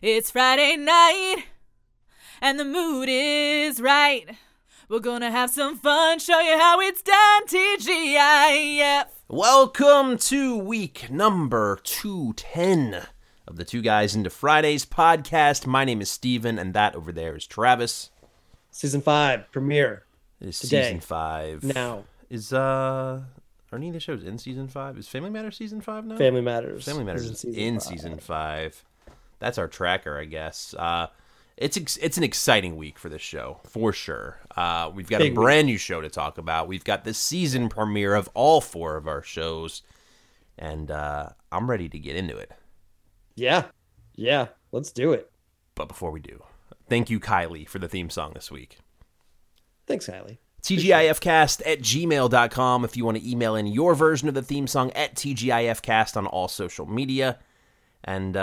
It's Friday night, and the mood is right. We're gonna have some fun, show you how it's done, TGIF. Welcome to week number 210 of the Two Guys Into Fridays podcast. My name is Steven, and that over there is Travis. Season 5 premiere. It is today. Season 5. Now. Is, are any of the shows in Season 5? Is Family Matters Season 5 now? Family Matters is in Season 5. That's our tracker, I guess. It's an exciting week for this show, for sure. We've got a brand new show to talk about. We've got the season premiere of all four of our shows, and I'm ready to get into it. Yeah, let's do it. But before we do, thank you, Kylie, for the theme song this week. Thanks, Kylie. TGIFcast@gmail.com if you want to email in your version of the theme song at TGIFcast on all social media. And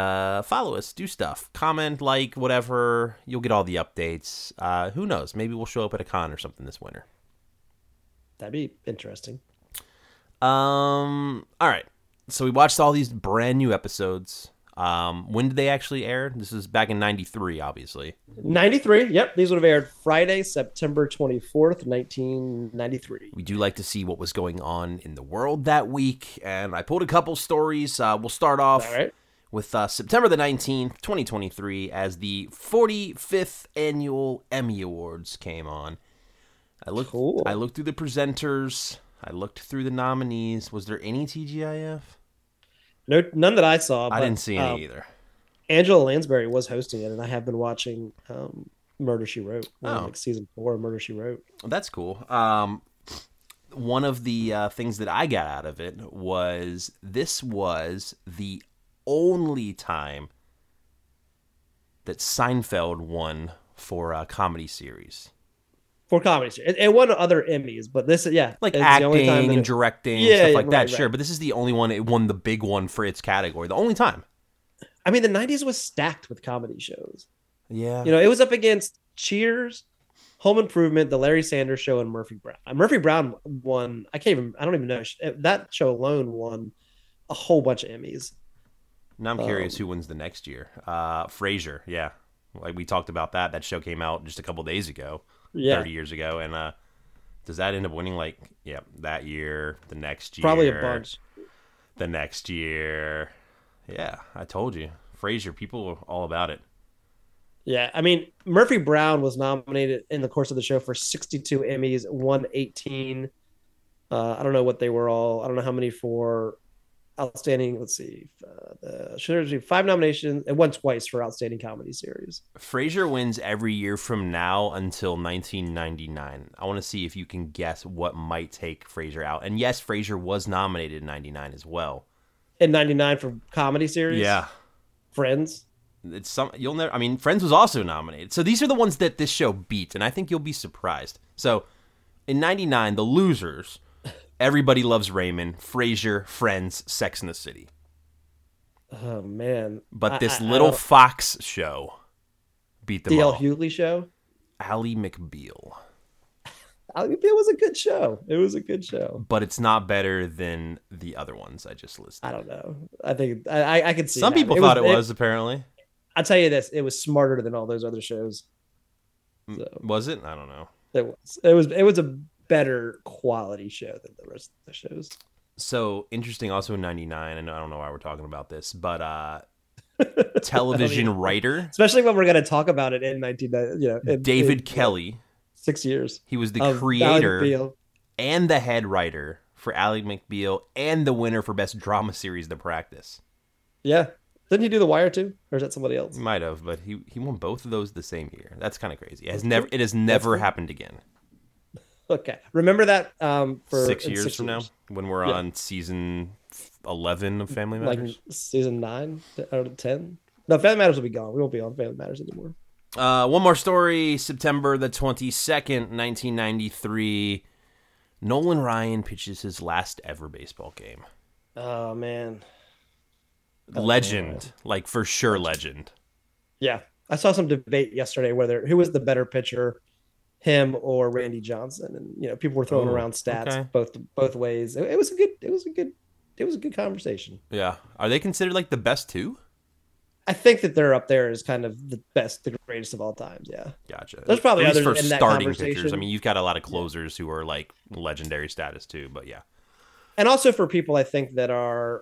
follow us, do stuff, comment, like, whatever. You'll get all the updates. Who knows? Maybe we'll show up at a con or something this winter. That'd be interesting. All right. So we watched all these brand new episodes. When did they actually air? This is back in 93, obviously. 93, yep. These would have aired Friday, September 24th, 1993. We do like to see what was going on in the world that week. And I pulled a couple stories. We'll start off. All right. With September the 19th, 2023, as the 45th annual Emmy Awards came on. I looked through the presenters. I looked through the nominees. Was there any TGIF? No, none that I saw. But I didn't see any either. Angela Lansbury was hosting it, and I have been watching Murder, She Wrote. Like season 4 of Murder, She Wrote. That's cool. One of the things that I got out of it was this was the only time that Seinfeld won for a comedy series. It won other Emmys, but this, yeah. Like acting and directing and stuff like that, sure. But this is the only one it won the big one for its category. The only time. I mean, the 90s was stacked with comedy shows. Yeah. You know, it was up against Cheers, Home Improvement, The Larry Sanders Show, and Murphy Brown. Murphy Brown won, I don't even know. That show alone won a whole bunch of Emmys. Now I'm curious who wins the next year. Frasier, yeah. Like we talked about that. That show came out just a couple days ago, 30 years ago. And does that end up winning that year, the next year? Probably a bunch. The next year. Yeah, I told you. Frasier, people were all about it. Yeah, I mean, Murphy Brown was nominated in the course of the show for 62 Emmys, won 18. I don't know what they were all. I don't know how many for... Outstanding, let's see, the 5 nominations, and won twice for Outstanding Comedy Series. Frasier wins every year from now until 1999. I want to see if you can guess what might take Frasier out. And yes, Frasier was nominated in 99 as well. In 99 for Comedy Series? Yeah. Friends? Friends was also nominated. So these are the ones that this show beat, and I think you'll be surprised. So in 99, the losers... Everybody Loves Raymond, Frasier, Friends, Sex and the City. Oh, man. But this Little Fox show beat them all. D.L. Hughley show? Ally McBeal. Ally McBeal was a good show. It was a good show. But it's not better than the other ones I just listed. I don't know. I think I could see some that. People thought it was, apparently. I'll tell you this. It was smarter than all those other shows. So. Was it? I don't know. It was. It was a... better quality show than the rest of the shows. So interesting also in 99, and I don't know why we're talking about this, but television writer, especially when we're going to talk about it in 1990, David Kelly, 6 years. He was the creator and the head writer for Ally McBeal and the winner for best drama series, The Practice. Yeah. Didn't he do The Wire too? Or is that somebody else? He might have, but he won both of those the same year. That's kind of crazy. It has never happened again. Okay. Remember that for 6 years from now when we're on season 11 of Family Matters? Like season 9 out of 10? No, Family Matters will be gone. We won't be on Family Matters anymore. One more story. September the 22nd, 1993. Nolan Ryan pitches his last ever baseball game. Oh, man. Legend. Like, for sure legend. Yeah. I saw some debate yesterday whether who was the better pitcher. Him or Randy Johnson, and people were throwing around stats both ways. It was a good conversation. Yeah, are they considered like the best two? I think that They're Up There is kind of the best, the greatest of all times. Yeah. Gotcha. There's probably others for in that starting pictures. I mean, you've got a lot of closers who are like legendary status too, but yeah. And also for people, I think that are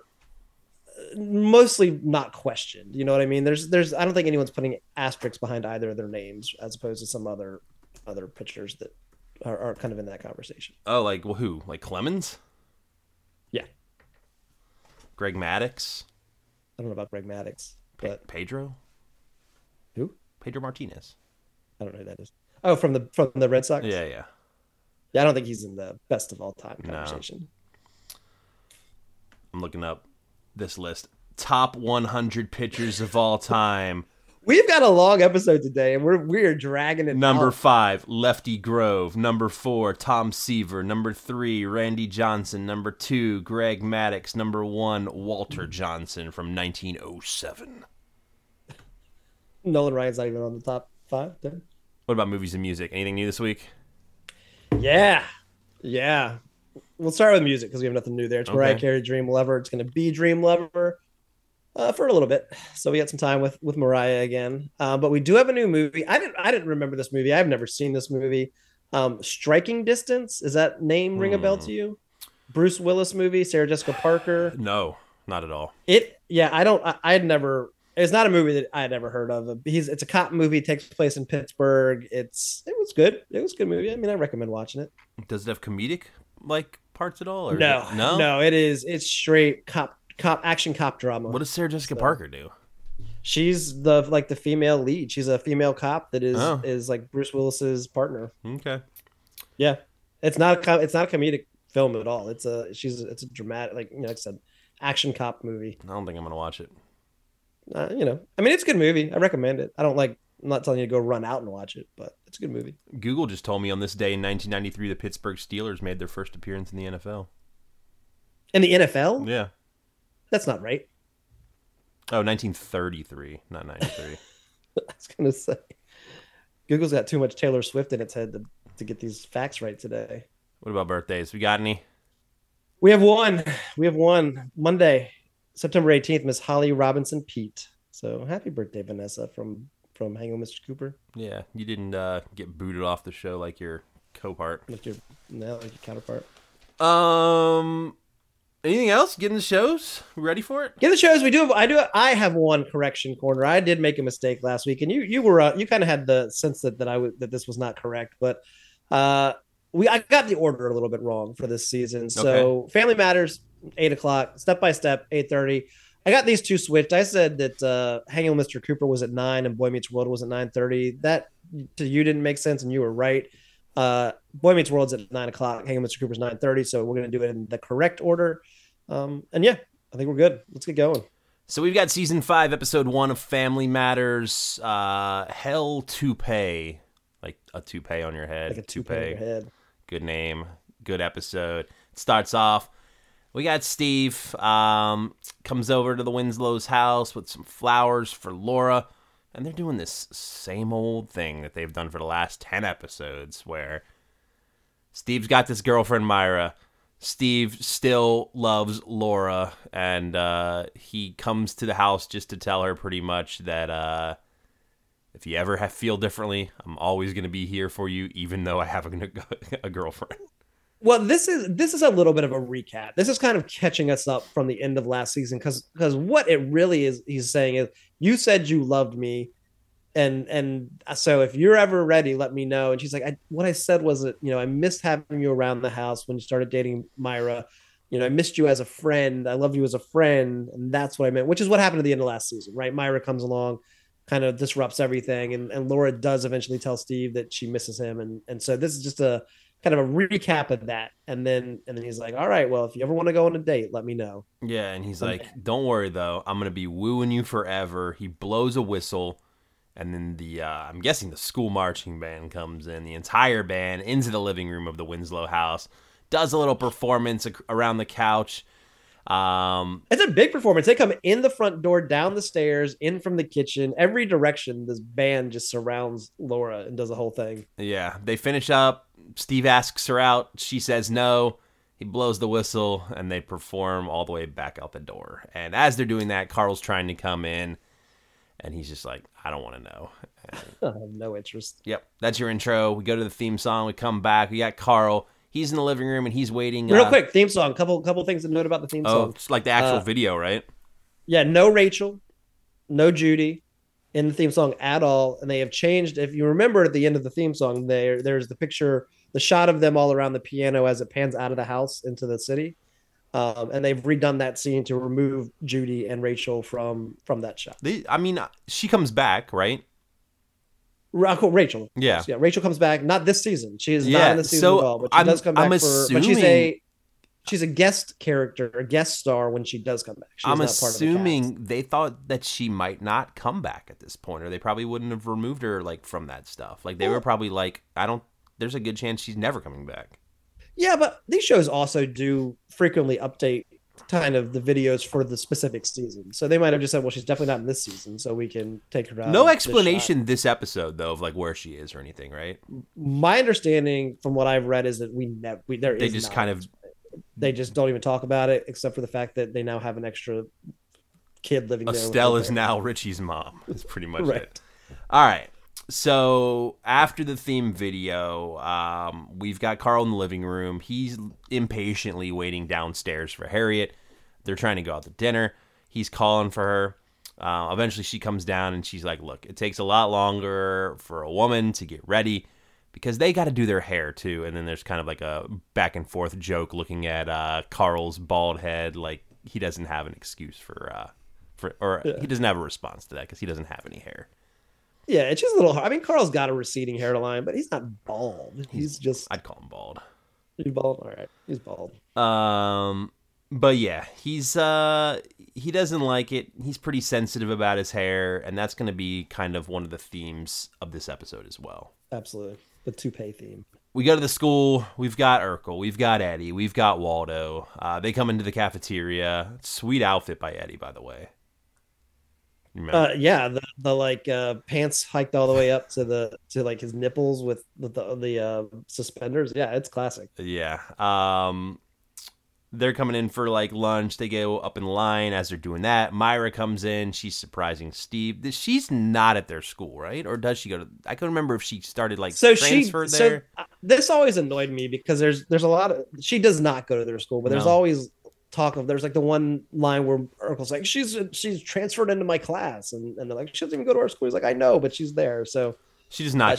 mostly not questioned. You know what I mean? There's, I don't think anyone's putting asterisks behind either of their names as opposed to some other pictures that are kind of in that conversation. Oh, like who? Like Clemens? Yeah. Greg Maddux. I don't know about Greg Maddux. But Pedro? Who? Pedro Martinez. I don't know who that is. Oh, from the Red Sox? Yeah, yeah. Yeah, I don't think he's in the best of all time conversation. No. I'm looking up this list. Top 100 pitchers of all time. We've got a long episode today, and we're dragging it. Number 5, Lefty Grove. Number 4, Tom Seaver. Number 3, Randy Johnson. Number 2, Greg Maddux. Number 1, Walter Johnson from 1907. Nolan Ryan's not even on the top 5 there. What about movies and music? Anything new this week? Yeah. We'll start with music because we have nothing new there. It's Mariah Carey, Dream Lover. It's going to be Dream Lover. For a little bit, so we got some time with Mariah again, but we do have a new movie. I didn't remember this movie. I've never seen this movie. Striking Distance, is that name ring a bell to you? Bruce Willis movie, Sarah Jessica Parker. No, not at all. It's not a movie that I had ever heard of. It's a cop movie. It takes place in Pittsburgh. It was good. It was a good movie. I mean, I recommend watching it. Does it have comedic like parts at all? Or no. It's straight cop action drama. What does Sarah Jessica Parker do? She's the female lead. She's a female cop that is like Bruce Willis's partner. Okay. Yeah, it's not a comedic film at all. It's a dramatic, like I said, action cop movie. I don't think I'm gonna watch it. I mean, it's a good movie. I recommend it. I'm not telling you to go run out and watch it, but it's a good movie. Google just told me on this day in 1993, the Pittsburgh Steelers made their first appearance in the NFL. In the NFL? Yeah. That's not right. Oh, 1933, not 93. I was going to say. Google's got too much Taylor Swift in its head to get these facts right today. What about birthdays? We got any? We have one. Monday, September 18th, Miss Holly Robinson Pete. So happy birthday, Vanessa, from Hang On Mr. Cooper. Yeah, you didn't get booted off the show like your co-part. Like your counterpart. Anything else? Get in the shows. Ready for it? Get in the shows. We do. I have one correction corner. I did make a mistake last week, and you kind of had the sense that this was not correct, but I got the order a little bit wrong for this season. So okay. Family Matters, 8:00. Step by Step, 8:30. I got these two switched. I said that Hanging with Mr. Cooper was at 9:00 and Boy Meets World was at 9:30. That to you didn't make sense, and you were right. Boy Meets World's at 9:00. Hanging with Mr. Cooper's 9:30. So we're gonna do it in the correct order. And yeah, I think we're good. Let's get going. So we've got season 5, episode 1 of Family Matters. Hell Toupee, like a toupee on your head. Like a toupee on your head. Good name. Good episode. It starts off. We got Steve. Comes over to the Winslow's house with some flowers for Laura, and they're doing this same old thing that they've done for the last 10 episodes, where Steve's got this girlfriend Myra. Steve still loves Laura, and he comes to the house just to tell her pretty much that if you ever feel differently, I'm always going to be here for you, even though I have a girlfriend. Well, this is a little bit of a recap. This is kind of catching us up from the end of last season, because what it really is he's saying is, you said you loved me, and so if you're ever ready, let me know. And she's like, what I said was that, I missed having you around the house when you started dating Myra. I missed you as a friend. I loved you as a friend. And that's what I meant, which is what happened at the end of last season, right? Myra comes along, kind of disrupts everything. And Laura does eventually tell Steve that she misses him. And so this is just a kind of a recap of that. And then he's like, all right, well, if you ever want to go on a date, let me know. Yeah. And he's like, don't worry though, I'm going to be wooing you forever. He blows a whistle. And then I'm guessing the school marching band comes in, the entire band, into the living room of the Winslow house, does a little performance around the couch. It's a big performance. They come in the front door, down the stairs, in from the kitchen, every direction. This band just surrounds Laura and does the whole thing. Yeah, they finish up. Steve asks her out. She says no. He blows the whistle, and they perform all the way back out the door. And as they're doing that, Carl's trying to come in. And he's just like, I don't want to know. I have no interest. Yep. That's your intro. We go to the theme song. We come back. We got Carl. He's in the living room and he's waiting. Real quick, theme song. Couple things to note about the theme song. Oh, it's like the actual video, right? Yeah. No Rachel, no Judy in the theme song at all. And they have changed. If you remember at the end of the theme song, there's the picture, the shot of them all around the piano as it pans out of the house into the city. And they've redone that scene to remove Judy and Rachel from that shot. I mean, she comes back, right? Rachel. Yeah. Yeah. Rachel comes back. Not this season. She is not in the season at all. But she does come back. But she's a guest character, a guest star when she does come back. I'm assuming they thought that she might not come back at this point, or they probably wouldn't have removed her like from that stuff. Like they were probably like, there's a good chance she's never coming back. Yeah, but these shows also do frequently update kind of the videos for the specific season. So they might have just said, well, she's definitely not in this season, so we can take her out. No explanation this episode, though, of like where she is or anything, right? My understanding from what I've read is that they just don't even talk about it, except for the fact that they now have an extra kid living there. Estelle is now Richie's mom. That's pretty much it. All right. So after the theme video, we've got Carl in the living room. He's impatiently waiting downstairs for Harriet. They're trying to go out to dinner. He's calling for her. Eventually she comes down and she's like, look, it takes a lot longer for a woman to get ready because they got to do their hair too. And then there's kind of like a back and forth joke looking at Carl's bald head. Like he doesn't have an excuse for he doesn't have a response to that because he doesn't have any hair. Yeah, it's just a little hard. I mean, Carl's got a receding hairline, but he's not bald. He's just... I'd call him bald. He's bald? All right. He's bald. But yeah, he's he doesn't like it. He's pretty sensitive about his hair, and that's going to be kind of one of the themes of this episode as well. Absolutely. The toupee theme. We go to the school. We've got Urkel. We've got Eddie. We've got Waldo. They come into the cafeteria. Sweet outfit by Eddie, by the way. The pants hiked all the way up to his nipples with the suspenders. Yeah, it's classic. Yeah. They're coming in for like lunch. They go up in line as they're doing that. Myra comes in. She's surprising Steve. She's not at their school, right? Or does she go to? I couldn't remember if she started transferred there. So this always annoyed me because there's a lot of she does not go to their school, but there's always. Talk of there's like the one line where Urkel's like she's transferred into my class and they're like she doesn't even go to our school. He's like I know, but she's there. So she does not.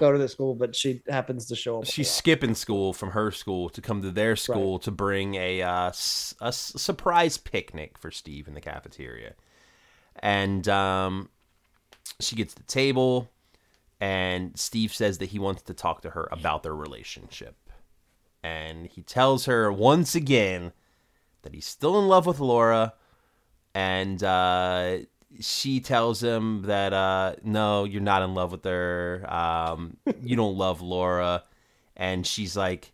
Go to the school, but she happens to show up. She's skipping school from her school to come to their school to bring a surprise picnic for Steve in the cafeteria, and she gets to the table, and Steve says that he wants to talk to her about their relationship, and he tells her once again. That he's still in love with Laura, and she tells him that, no, you're not in love with her. You don't love Laura. And she's like,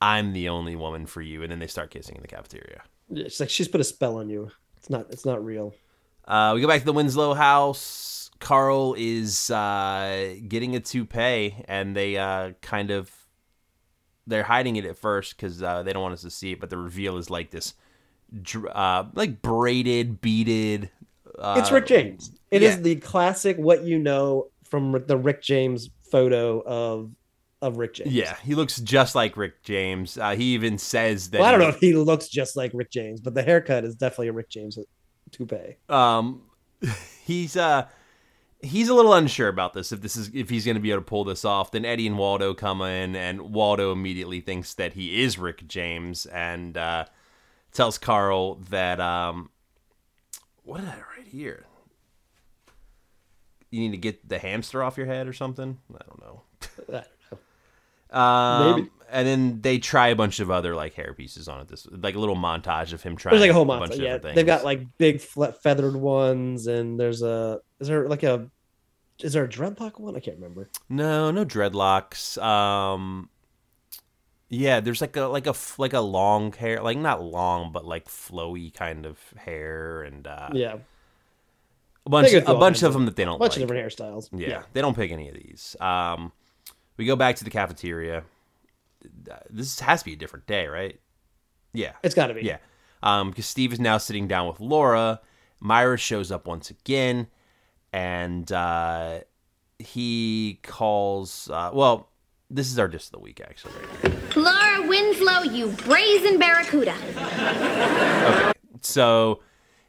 I'm the only woman for you. And then they start kissing in the cafeteria. Yeah, she's like, she's put a spell on you. It's not real. We go back to the Winslow house. Carl is getting a toupee, and they kind of... They're hiding it at first because they don't want us to see it, but the reveal is like this, like braided, beaded. It's Rick James. It is the classic what you know from the Rick James photo of Rick James. Yeah, he looks just like Rick James. He even says that. Well, I don't know if he looks just like Rick James, but the haircut is definitely a Rick James toupee. He's a little unsure about this. If he's going to be able to pull this off, then Eddie and Waldo come in, and Waldo immediately thinks that he is Rick James, and tells Carl that what did I write here? You need to get the hamster off your head or something. I don't know. I don't know. Maybe. And then they try a bunch of other like hair pieces on it. This like a little montage of him trying. There's like a whole montage. Yeah, they've got like big feathered ones, and is there a dreadlock one? I can't remember. No dreadlocks. Yeah, there's like a long hair, like not long but like flowy kind of hair, and a bunch of them that they don't. A bunch of different hairstyles. Yeah, they don't pick any of these. We go back to the cafeteria. This has to be a different day, right? Yeah. It's got to be. Yeah. Because Steve is now sitting down with Laura. Myra shows up once again. And he calls, well, this is our Diss of the Week, actually. Laura Winslow, you brazen barracuda. Okay, so,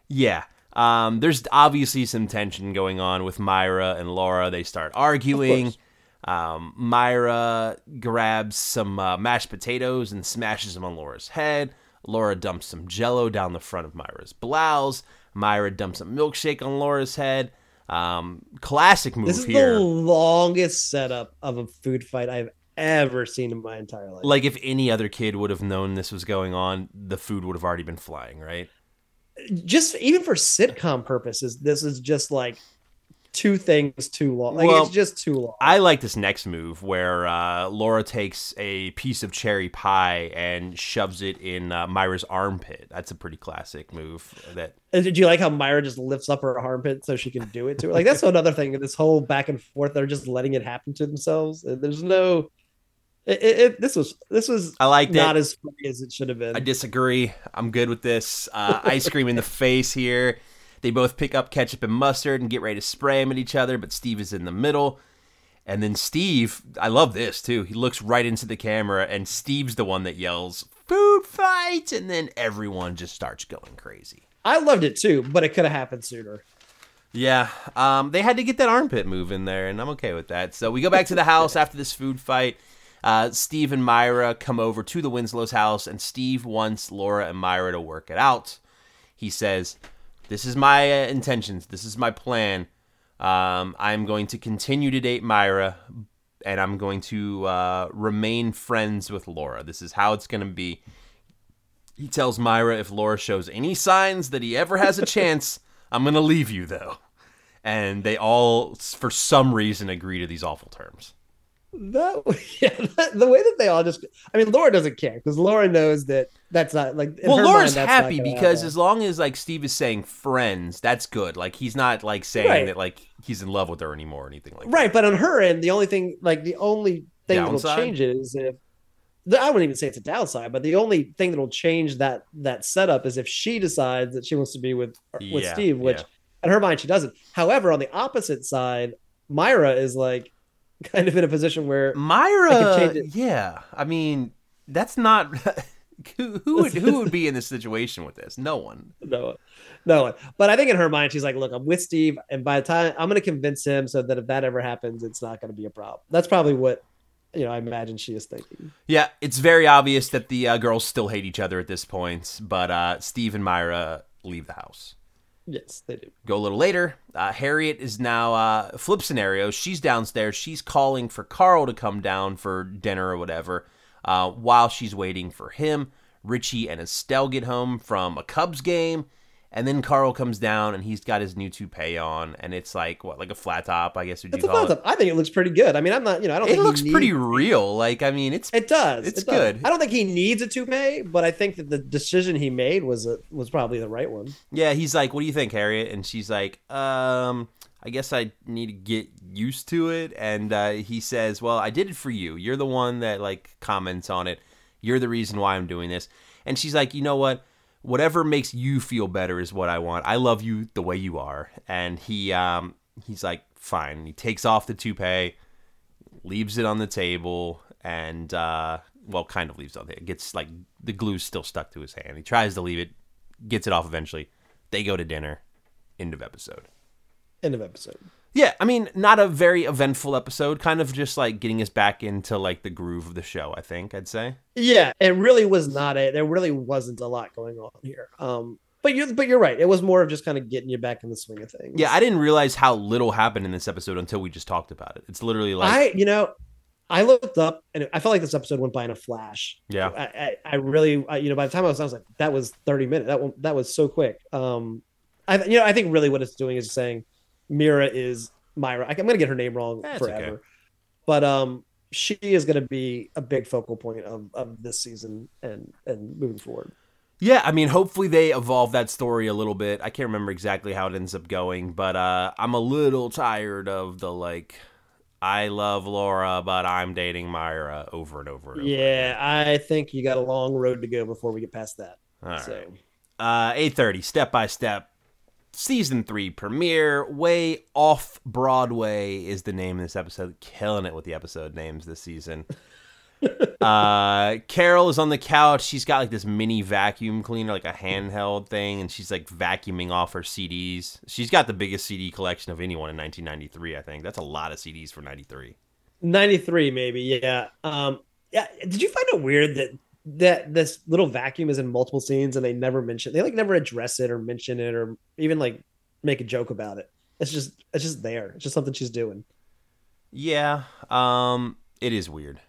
yeah. There's obviously some tension going on with Myra and Laura. They start arguing. Myra grabs some mashed potatoes and smashes them on Laura's head. Laura dumps some Jello down the front of Myra's blouse. Myra dumps a milkshake on Laura's head. Classic move here. This is the longest setup of a food fight I've ever seen in my entire life. Like, if any other kid would have known this was going on, the food would have already been flying, right? Just even for sitcom purposes, this is just like two things too long. Like, well, it's just too long. I like this next move where Laura takes a piece of cherry pie and shoves it in Myra's armpit. That's a pretty classic move. That. And did you like how Myra just lifts up her armpit so she can do it to her? Like, that's another thing. This whole back and forth, they're just letting it happen to themselves. There's no. This was I liked not it. As funny as it should have been. I disagree. I'm good with this. Ice cream in the face here. They both pick up ketchup and mustard and get ready to spray them at each other, but Steve is in the middle. And then Steve, I love this too. He looks right into the camera, and Steve's the one that yells, "Food fight!" And then everyone just starts going crazy. I loved it too, but it could have happened sooner. Yeah, they had to get that armpit move in there, and I'm okay with that. So we go back to the house after this food fight. Steve and Myra come over to the Winslow's house, and Steve wants Laura and Myra to work it out. He says, "This is my intentions. This is my plan. I'm going to continue to date Myra, and I'm going to remain friends with Laura. This is how it's going to be." He tells Myra, "If Laura shows any signs that he ever has a chance, I'm going to leave you, though." And they all, for some reason, agree to these awful terms. The way that they all just, I mean, Laura doesn't care because Laura knows that that's not like. Well, Laura's happy because as long as like Steve is saying friends, that's good. Like he's not like saying that like he's in love with her anymore or anything like that. Right, but on her end, the only thing that will change it is if I wouldn't even say it's a downside, but the only thing that will change that setup is if she decides that she wants to be with Steve, which in her mind she doesn't. However, on the opposite side, Myra is like. Kind of in a position where Myra, I mean, that's not who would be in this situation with this? No one. But I think in her mind, she's like, "Look, I'm with Steve, and by the time I'm going to convince him, so that if that ever happens, it's not going to be a problem." That's probably what I imagine she is thinking. Yeah, it's very obvious that the girls still hate each other at this point, but Steve and Myra leave the house. Yes, they do. Go a little later. Harriet is now flip scenario. She's downstairs. She's calling for Carl to come down for dinner or whatever. While she's waiting for him, Richie and Estelle get home from a Cubs game. And then Carl comes down, and he's got his new toupee on, and it's like what, like a flat top, I guess. It's a flat top. I think it looks pretty good. I mean, I'm not, I don't. It think looks he needs... pretty real. Like, I mean, it does. It's good. I don't think he needs a toupee, but I think that the decision he made was probably the right one. Yeah, he's like, "What do you think, Harriet?" And she's like, "I guess I need to get used to it." And he says, "Well, I did it for you. You're the one that like comments on it. You're the reason why I'm doing this." And she's like, "You know what? Whatever makes you feel better is what I want. I love you the way you are." And he's like, "Fine." He takes off the toupee, leaves it on the table, and kind of leaves it on there. It gets like the glue's still stuck to his hand. He tries to leave it, gets it off eventually. They go to dinner. End of episode. Yeah, I mean, not a very eventful episode, kind of just like getting us back into like the groove of the show, I think I'd say. Yeah, it really was there really wasn't a lot going on here. But you're right. It was more of just kind of getting you back in the swing of things. Yeah, I didn't realize how little happened in this episode until we just talked about it. It's literally like I looked up and I felt like this episode went by in a flash. Yeah. I really, by the time I was like, that was 30 minutes. That was so quick. I think really what it's doing is saying Myra is Myra. I'm going to get her name wrong forever. Okay. But she is going to be a big focal point of this season and moving forward. Yeah, I mean, hopefully they evolve that story a little bit. I can't remember exactly how it ends up going, but I'm a little tired of the, like, I love Laura, but I'm dating Myra over and over and over. Yeah, I think you got a long road to go before we get past that. All right. 8:30, step by step. Season 3 premiere, Way Off Broadway is the name of this episode. Killing it with the episode names this season. Carol is on the couch. She's got like this mini vacuum cleaner, like a handheld thing, and she's like vacuuming off her CDs. She's got the biggest CD collection of anyone in 1993, I think. That's a lot of CDs for 93. 93, maybe, yeah. Yeah. Did you find it weird that this little vacuum is in multiple scenes and they never mention, never address it or mention it or even like make a joke about it? It's just there. It's just something she's doing. Yeah. It is weird.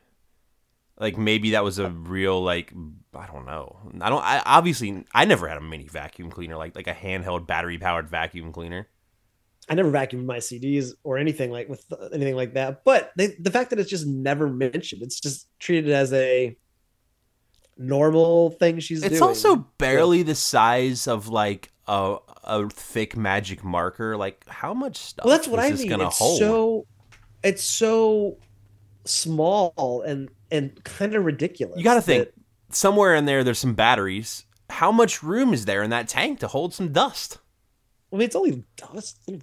Like maybe that was a real, like, I don't know. I never had a mini vacuum cleaner, like a handheld battery powered vacuum cleaner. I never vacuumed my CDs or anything like with anything like that. But the fact that it's just never mentioned, it's just treated as a normal thing she's doing. It's also barely the size of like a thick magic marker. Like how much stuff? Well, that's what I mean. It's so small and kind of ridiculous. You got to think somewhere in there. There's some batteries. How much room is there in that tank to hold some dust? I mean, it's only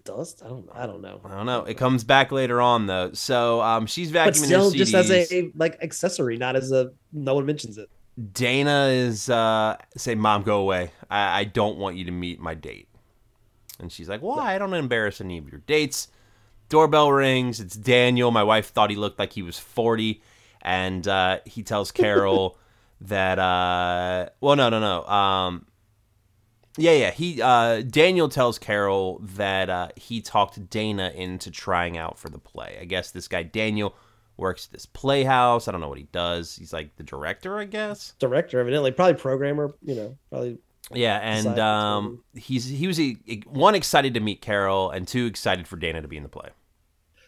dust. I don't know. It comes back later on though. So she's vacuuming. But still, her CDs. Just as a like accessory, not as a. No one mentions it. Dana is say, "Mom, go away. I don't want you to meet my date." And she's like, "Why? Well, I don't embarrass any of your dates." Doorbell rings. It's Daniel. My wife thought he looked like he was 40, and he tells Carol that. Well, no. Yeah. Daniel tells Carol that he talked Dana into trying out for the play. I guess this guy Daniel works at this playhouse. I don't know what he does. He's like the director, I guess. Director, evidently, probably programmer. Probably. Yeah, and he was excited to meet Carol, and two excited for Dana to be in the play.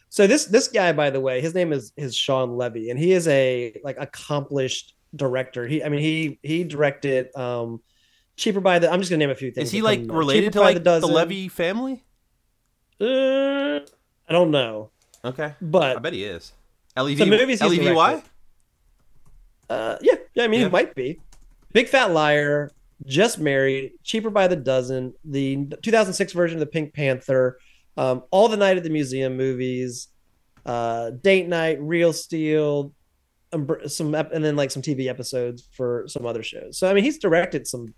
So this guy, by the way, his name is Sean Levy, and he is a like accomplished director. He directed. Cheaper by the... I'm just going to name a few things. Is he, like, related to, like, the Levy family? I don't know. Okay. But... I bet he is. L-E-V-Y? Yeah. Yeah, he might be. Big Fat Liar, Just Married, Cheaper by the Dozen, the 2006 version of The Pink Panther, All the Night at the Museum movies, Date Night, Real Steel, and then, like, some TV episodes for some other shows. So, he's directed some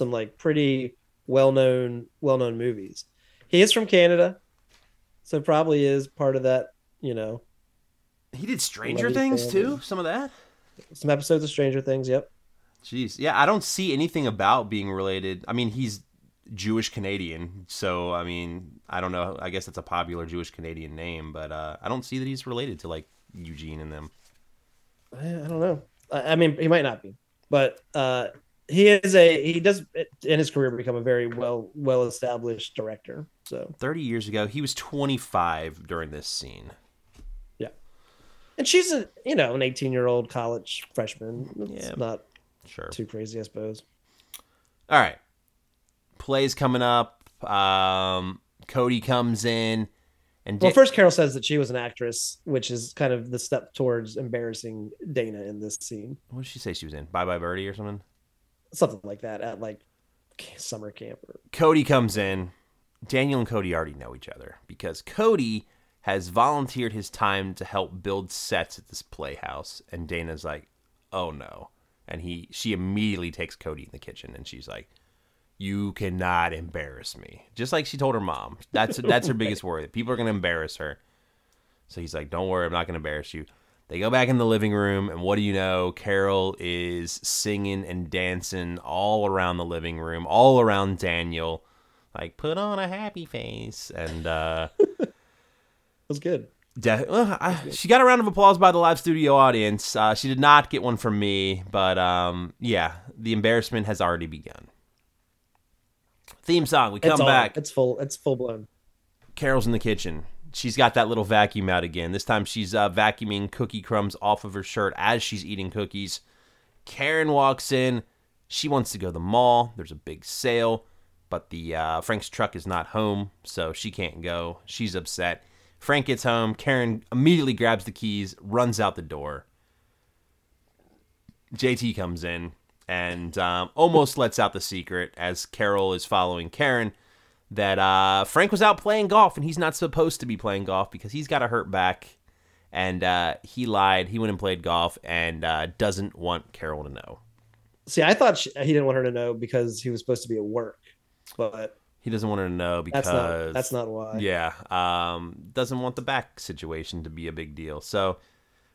like pretty well-known movies. He is from Canada, so probably is part of that, He did Stranger Things too, some of that? Some episodes of Stranger Things, yep. Jeez. Yeah, I don't see anything about being related. He's Jewish Canadian, so I don't know. I guess that's a popular Jewish Canadian name, but I don't see that he's related to like Eugene and them. I don't know. He might not be, but He does in his career become a very well established director. So 30 years ago, he was 25 during this scene. Yeah, and she's an 18-year-old college freshman. It's not sure too crazy, I suppose. All right, play's coming up. Cody comes in, and first Carol says that she was an actress, which is kind of the step towards embarrassing Dana in this scene. What did she say she was in? Bye Bye Birdie or something. Something like that at like summer camp. Cody comes in. Daniel and Cody already know each other because Cody has volunteered his time to help build sets at this playhouse. And Dana's like, "Oh no!" And she immediately takes Cody in the kitchen and she's like, "You cannot embarrass me." Just like she told her mom. That's her biggest worry, that people are gonna embarrass her. So he's like, "Don't worry, I'm not gonna embarrass you." They go back in the living room, and what do you know? Carol is singing and dancing all around the living room, all around Daniel. Like, put on a happy face. And it was good. She got a round of applause by the live studio audience. She did not get one from me, but yeah, the embarrassment has already begun. Theme song, we come back. It's full blown. Carol's in the kitchen. She's got that little vacuum out again. This time she's vacuuming cookie crumbs off of her shirt as she's eating cookies. Karen walks in. She wants to go to the mall. There's a big sale, but the Frank's truck is not home, so she can't go. She's upset. Frank gets home. Karen immediately grabs the keys, runs out the door. JT comes in and almost lets out the secret as Carol is following Karen. that Frank was out playing golf, and he's not supposed to be playing golf because he's got a hurt back, and he lied. He went and played golf and doesn't want Carol to know. See, I thought he didn't want her to know because he was supposed to be at work, but he doesn't want her to know because that's not why. Yeah, doesn't want the back situation to be a big deal. So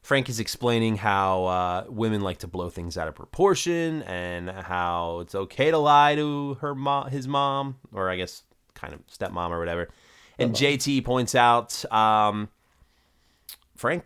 Frank is explaining how women like to blow things out of proportion and how it's okay to lie to his mom, or I guess kind of stepmom or whatever. And JT points out, Frank,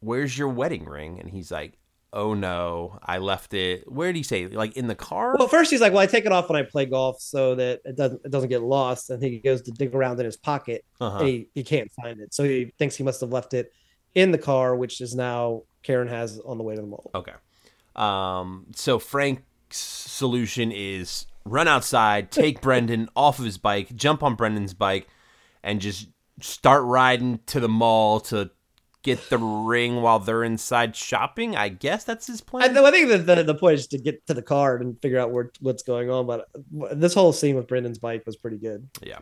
where's your wedding ring? And he's like, oh no, I left it. Where did he say? Like in the car? Well, first he's like, well, I take it off when I play golf so that it doesn't get lost. And he goes to dig around in his pocket. Uh-huh. And he can't find it. So he thinks he must have left it in the car, which is now Karen has on the way to the mall. Okay. So Frank's solution is run outside, take Brendan off of his bike, jump on Brendan's bike, and just start riding to the mall to get the ring while they're inside shopping. I guess that's his plan. I think that the point is to get to the car and figure out what's going on. But this whole scene with Brendan's bike was pretty good. Yeah.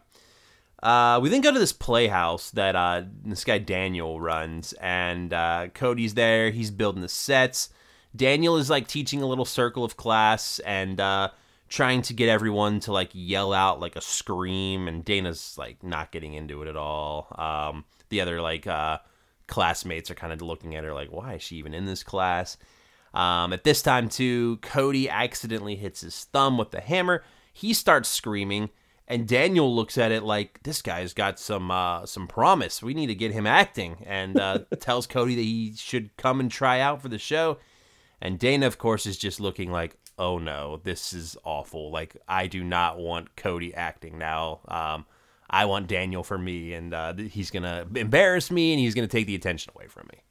We then go to this playhouse that this guy Daniel runs, and Cody's there. He's building the sets. Daniel is like teaching a little circle of class and trying to get everyone to like yell out like a scream. And Dana's like not getting into it at all. The other like classmates are kind of looking at her like, why is she even in this class? At this time, too, Cody accidentally hits his thumb with the hammer. He starts screaming, and Daniel looks at it like, this guy's got some promise. We need to get him acting, and tells Cody that he should come and try out for the show. And Dana, of course, is just looking like, oh, no, this is awful. Like, I do not want Cody acting now. I want Daniel for me, and he's going to embarrass me, and he's going to take the attention away from me.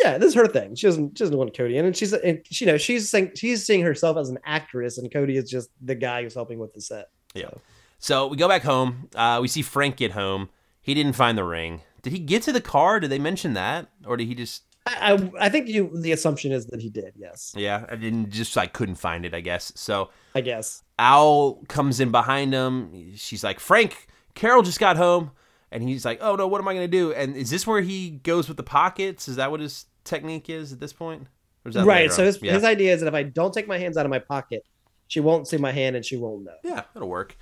Yeah, this is her thing. She doesn't want Cody in, and she's seeing herself as an actress, and Cody is just the guy who's helping with the set. So. Yeah. So we go back home. We see Frank get home. He didn't find the ring. Did he get to the car? Did they mention that, or did he just? I think the assumption is that he did. Yes. Yeah, I couldn't find it, I guess. So I guess Owl comes in behind him. She's like, Frank, Carol just got home, and he's like, oh, no, what am I going to do? And is this where he goes with the pockets? Is that what his technique is at this point? Or is that right. So his idea is that if I don't take my hands out of my pocket, she won't see my hand and she won't know. Yeah, that'll work.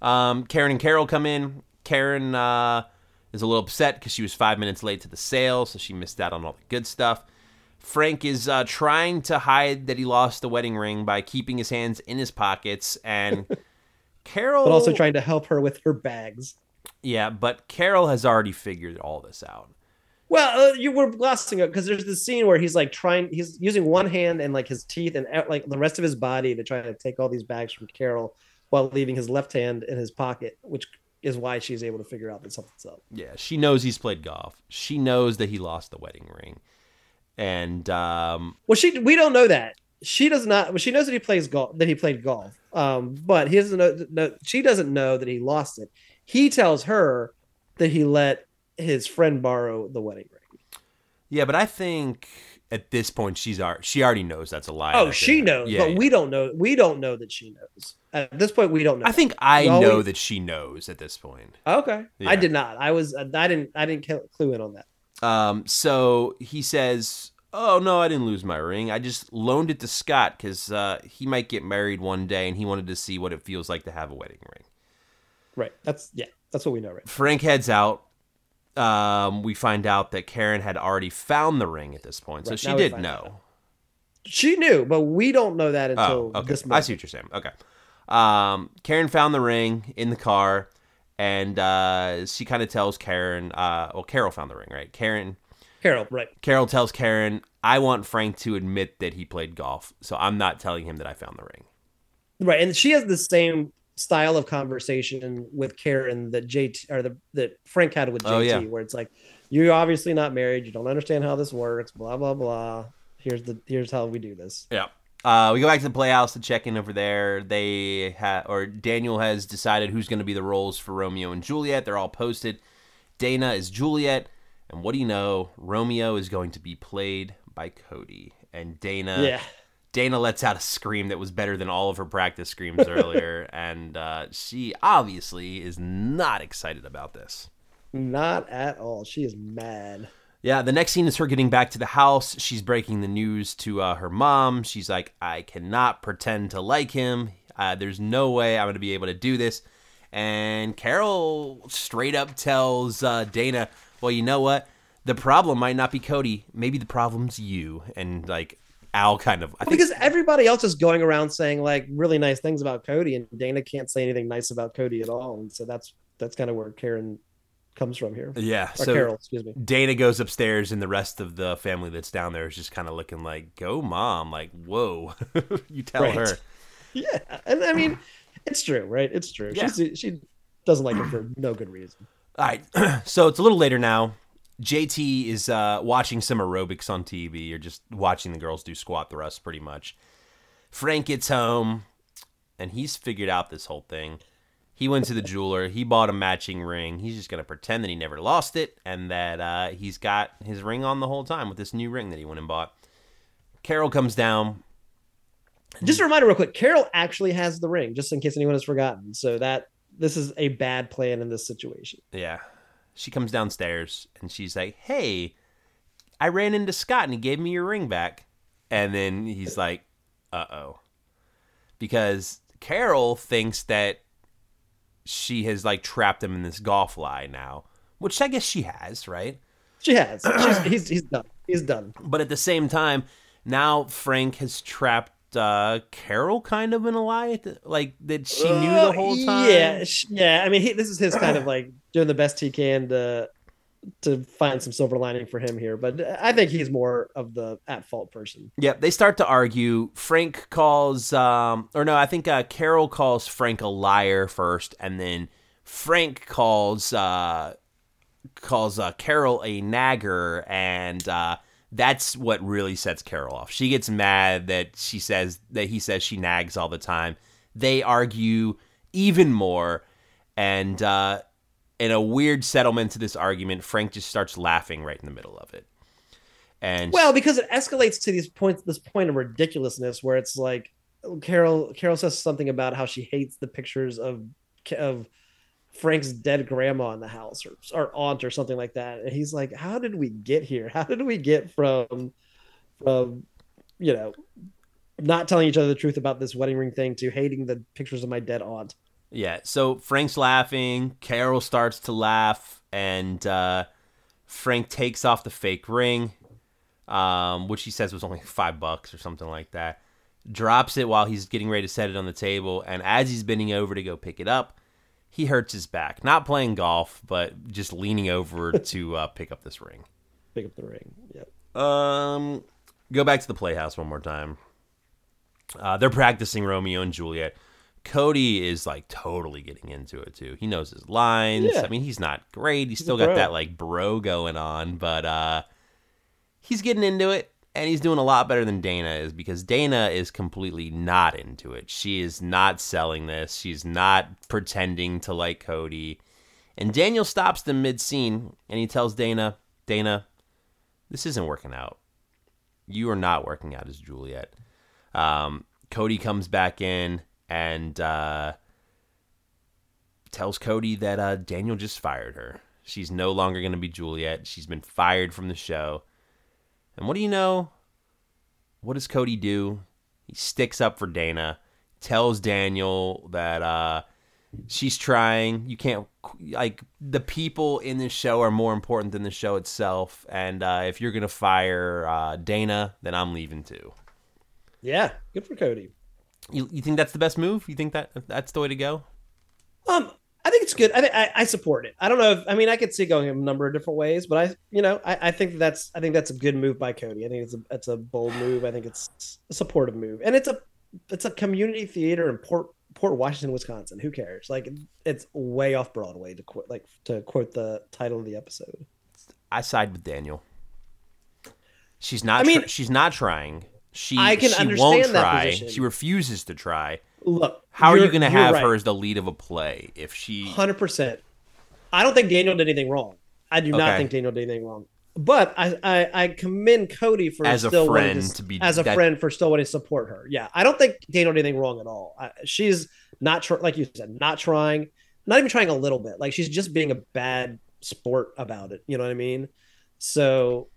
Karen and Carol come in. Karen is a little upset because she was 5 minutes late to the sale, so she missed out on all the good stuff. Frank is trying to hide that he lost the wedding ring by keeping his hands in his pockets, and... Carol, but also trying to help her with her bags. Yeah, but Carol has already figured all this out. Well, you were glossing it because there's this scene where he's like trying, he's using one hand and like his teeth and like the rest of his body to try to take all these bags from Carol while leaving his left hand in his pocket, which is why she's able to figure out that something's up. Yeah, she knows he's played golf. She knows that he lost the wedding ring, and we don't know that. She does not. Well, she knows that he plays golf. That he played golf, but he doesn't know. No, she doesn't know that he lost it. He tells her that he let his friend borrow the wedding ring. Yeah, but I think at this point she already knows that's a lie. Oh, she knows, yeah, but yeah. We don't know. We don't know that she knows. At this point, we don't know. I think know that she knows at this point. Okay, yeah. I did not. I didn't clue in on that. So he says, oh, no, I didn't lose my ring. I just loaned it to Scott because he might get married one day, and he wanted to see what it feels like to have a wedding ring. Right. That's what we know, right? Frank heads out. We find out that Karen had already found the ring at this point, right, so she did know. She knew, but we don't know that until this moment. I see what you're saying. Okay. Karen found the ring in the car, and she kind of tells Karen... Carol found the ring, right? Carol, right. Carol tells Karen, I want Frank to admit that he played golf, so I'm not telling him that I found the ring. Right, and she has the same style of conversation with Karen that that Frank had with JT, where it's like, you're obviously not married, you don't understand how this works, blah, blah, blah. Here's how we do this. Yeah. We go back to the playhouse to check in over there. They Daniel has decided who's going to be the roles for Romeo and Juliet. They're all posted. Dana is Juliet. And what do you know? Romeo is going to be played by Cody. And Dana Dana lets out a scream that was better than all of her practice screams earlier, and she obviously is not excited about this. Not at all. She is mad. Yeah, the next scene is her getting back to the house. She's breaking the news to her mom. She's like, I cannot pretend to like him. There's no way I'm going to be able to do this. And Carol straight up tells Dana, well, you know what? The problem might not be Cody. Maybe the problem's you. And like, Al kind of... because everybody else is going around saying like really nice things about Cody, and Dana can't say anything nice about Cody at all. And so that's kind of where Karen... comes from here. Yeah. Or so Carol, excuse me. Dana goes upstairs and the rest of the family that's down there is just kind of looking like, go mom, like, whoa. You tell right. her. Yeah. And I mean, it's true, right? It's true. Yeah. She doesn't like it for no good reason. All right. So it's a little later now. JT is watching some aerobics on TV, or just watching the girls do squat thrusts pretty much. Frank gets home and he's figured out this whole thing. He went to the jeweler. He bought a matching ring. He's just going to pretend that he never lost it, and that he's got his ring on the whole time with this new ring that he went and bought. Carol comes down. Just a reminder real quick, Carol actually has the ring, just in case anyone has forgotten. So this is a bad plan in this situation. Yeah. She comes downstairs, and she's like, hey, I ran into Scott, and he gave me your ring back. And then he's like, uh-oh. Because Carol thinks that she has like trapped him in this golf lie now, which I guess she has, right? She has. He's done. He's done. But at the same time, now Frank has trapped Carol kind of in a lie, like that she knew the whole time. Yeah, yeah. I mean, this is his kind of like doing the best he can to find some silver lining for him here. But I think he's more of the at-fault person. Yeah, they start to argue. Frank calls... Carol calls Frank a liar first, and then Frank calls Carol a nagger, and that's what really sets Carol off. She gets mad that he says she nags all the time. They argue even more, and... in a weird settlement to this argument, Frank just starts laughing right in the middle of it. And well, because it escalates to this point of ridiculousness where it's like Carol says something about how she hates the pictures of Frank's dead grandma in the house or aunt or something like that. And he's like, how did we get here? How did we get from you know, not telling each other the truth about this wedding ring thing to hating the pictures of my dead aunt? Yeah, so Frank's laughing, Carol starts to laugh, and Frank takes off the fake ring, which he says was only $5 or something like that, drops it while he's getting ready to set it on the table, and as he's bending over to go pick it up, he hurts his back. Not playing golf, but just leaning over to pick up this ring. Pick up the ring, yep. Go back to the playhouse one more time. They're practicing Romeo and Juliet. Cody is like totally getting into it too. He knows his lines. Yeah. I mean, he's not great. He's still got that like bro going on, but he's getting into it, and he's doing a lot better than Dana is, because Dana is completely not into it. She is not selling this. She's not pretending to like Cody. And Daniel stops them mid-scene, and he tells Dana, this isn't working out. You are not working out as Juliet. Cody comes back in and tells Cody that Daniel just fired her. She's no longer going to be Juliet. She's been fired from the show. And what do you know? What does Cody do? He sticks up for Dana, tells Daniel that she's trying. You can't, like, the people in this show are more important than the show itself. And if you're going to fire Dana, then I'm leaving too. Yeah, good for Cody. You think that's the best move? You think that's the way to go? I think it's good. I support it. I don't know. I could see going a number of different ways, but I think that's a good move by Cody. I think it's a bold move. I think it's a supportive move, and it's a community theater in Port Washington, Wisconsin. Who cares? Like, it's way off Broadway, to quote the title of the episode. I side with Daniel. She's not. She's not trying. She won't try. Position. She refuses to try. Look, how are you going to have her as the lead of a play if she... 100%. I don't think Daniel did anything wrong. I do not think Daniel did anything wrong. But I commend Cody for as still a friend to be as a that, friend for still wanting to support her. Yeah, I don't think Dana did anything wrong at all. She's not like you said, not even trying a little bit. Like she's just being a bad sport about it. You know what I mean? So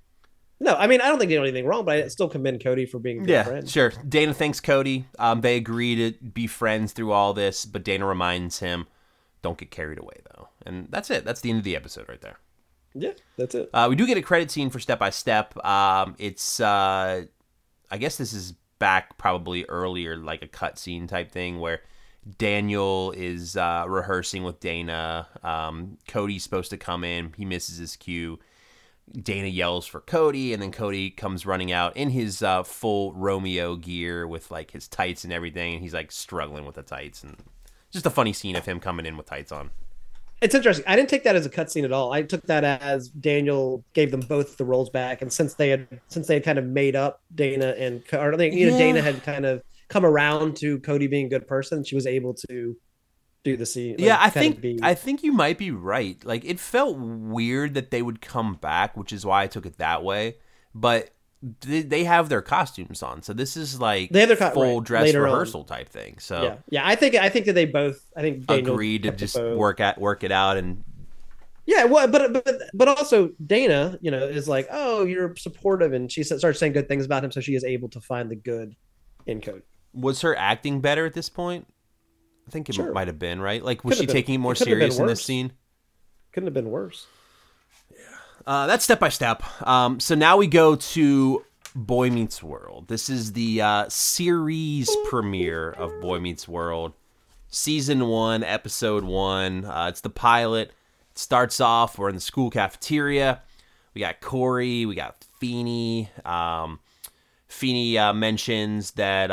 no, I mean I don't think Dana did anything wrong, but I still commend Cody for being a good friend. Sure. Dana thanks Cody. They agree to be friends through all this, but Dana reminds him, "Don't get carried away, though." And that's it. That's the end of the episode right there. Yeah, that's it. We do get a credit scene for Step by Step. It's, I guess this is back probably earlier, like a cutscene type thing where Daniel is rehearsing with Dana. Cody's supposed to come in. He misses his cue. Dana yells for Cody, and then Cody comes running out in his full Romeo gear with like his tights and everything, and he's like struggling with the tights. And just a funny scene of him coming in with tights on. It's interesting. I didn't take that as a cutscene at all. I took that as Daniel gave them both the roles back, and since they had kind of made up, Dana and or I think Dana had kind of come around to Cody being a good person. She was able to do the scene. Like, yeah, I think you might be right. Like it felt weird that they would come back, which is why I took it that way. But they have their costumes on, so this is like they have their full dress later rehearsal on. Type thing. So yeah, I think that they both Daniel agreed to just work it out, and yeah, well, but also Dana, is like, oh, you're supportive, and she starts saying good things about him, so she is able to find the good in Cody. Was her acting better at this point? I think it might have been right. Like, was she taking it more serious in this scene? Couldn't have been worse. That's Step by Step. So now we go to Boy Meets World. This is the series premiere of Boy Meets World. Season 1, Episode 1. It's the pilot. It starts off, we're in the school cafeteria. We got Corey. We got Feeny. Feeny mentions that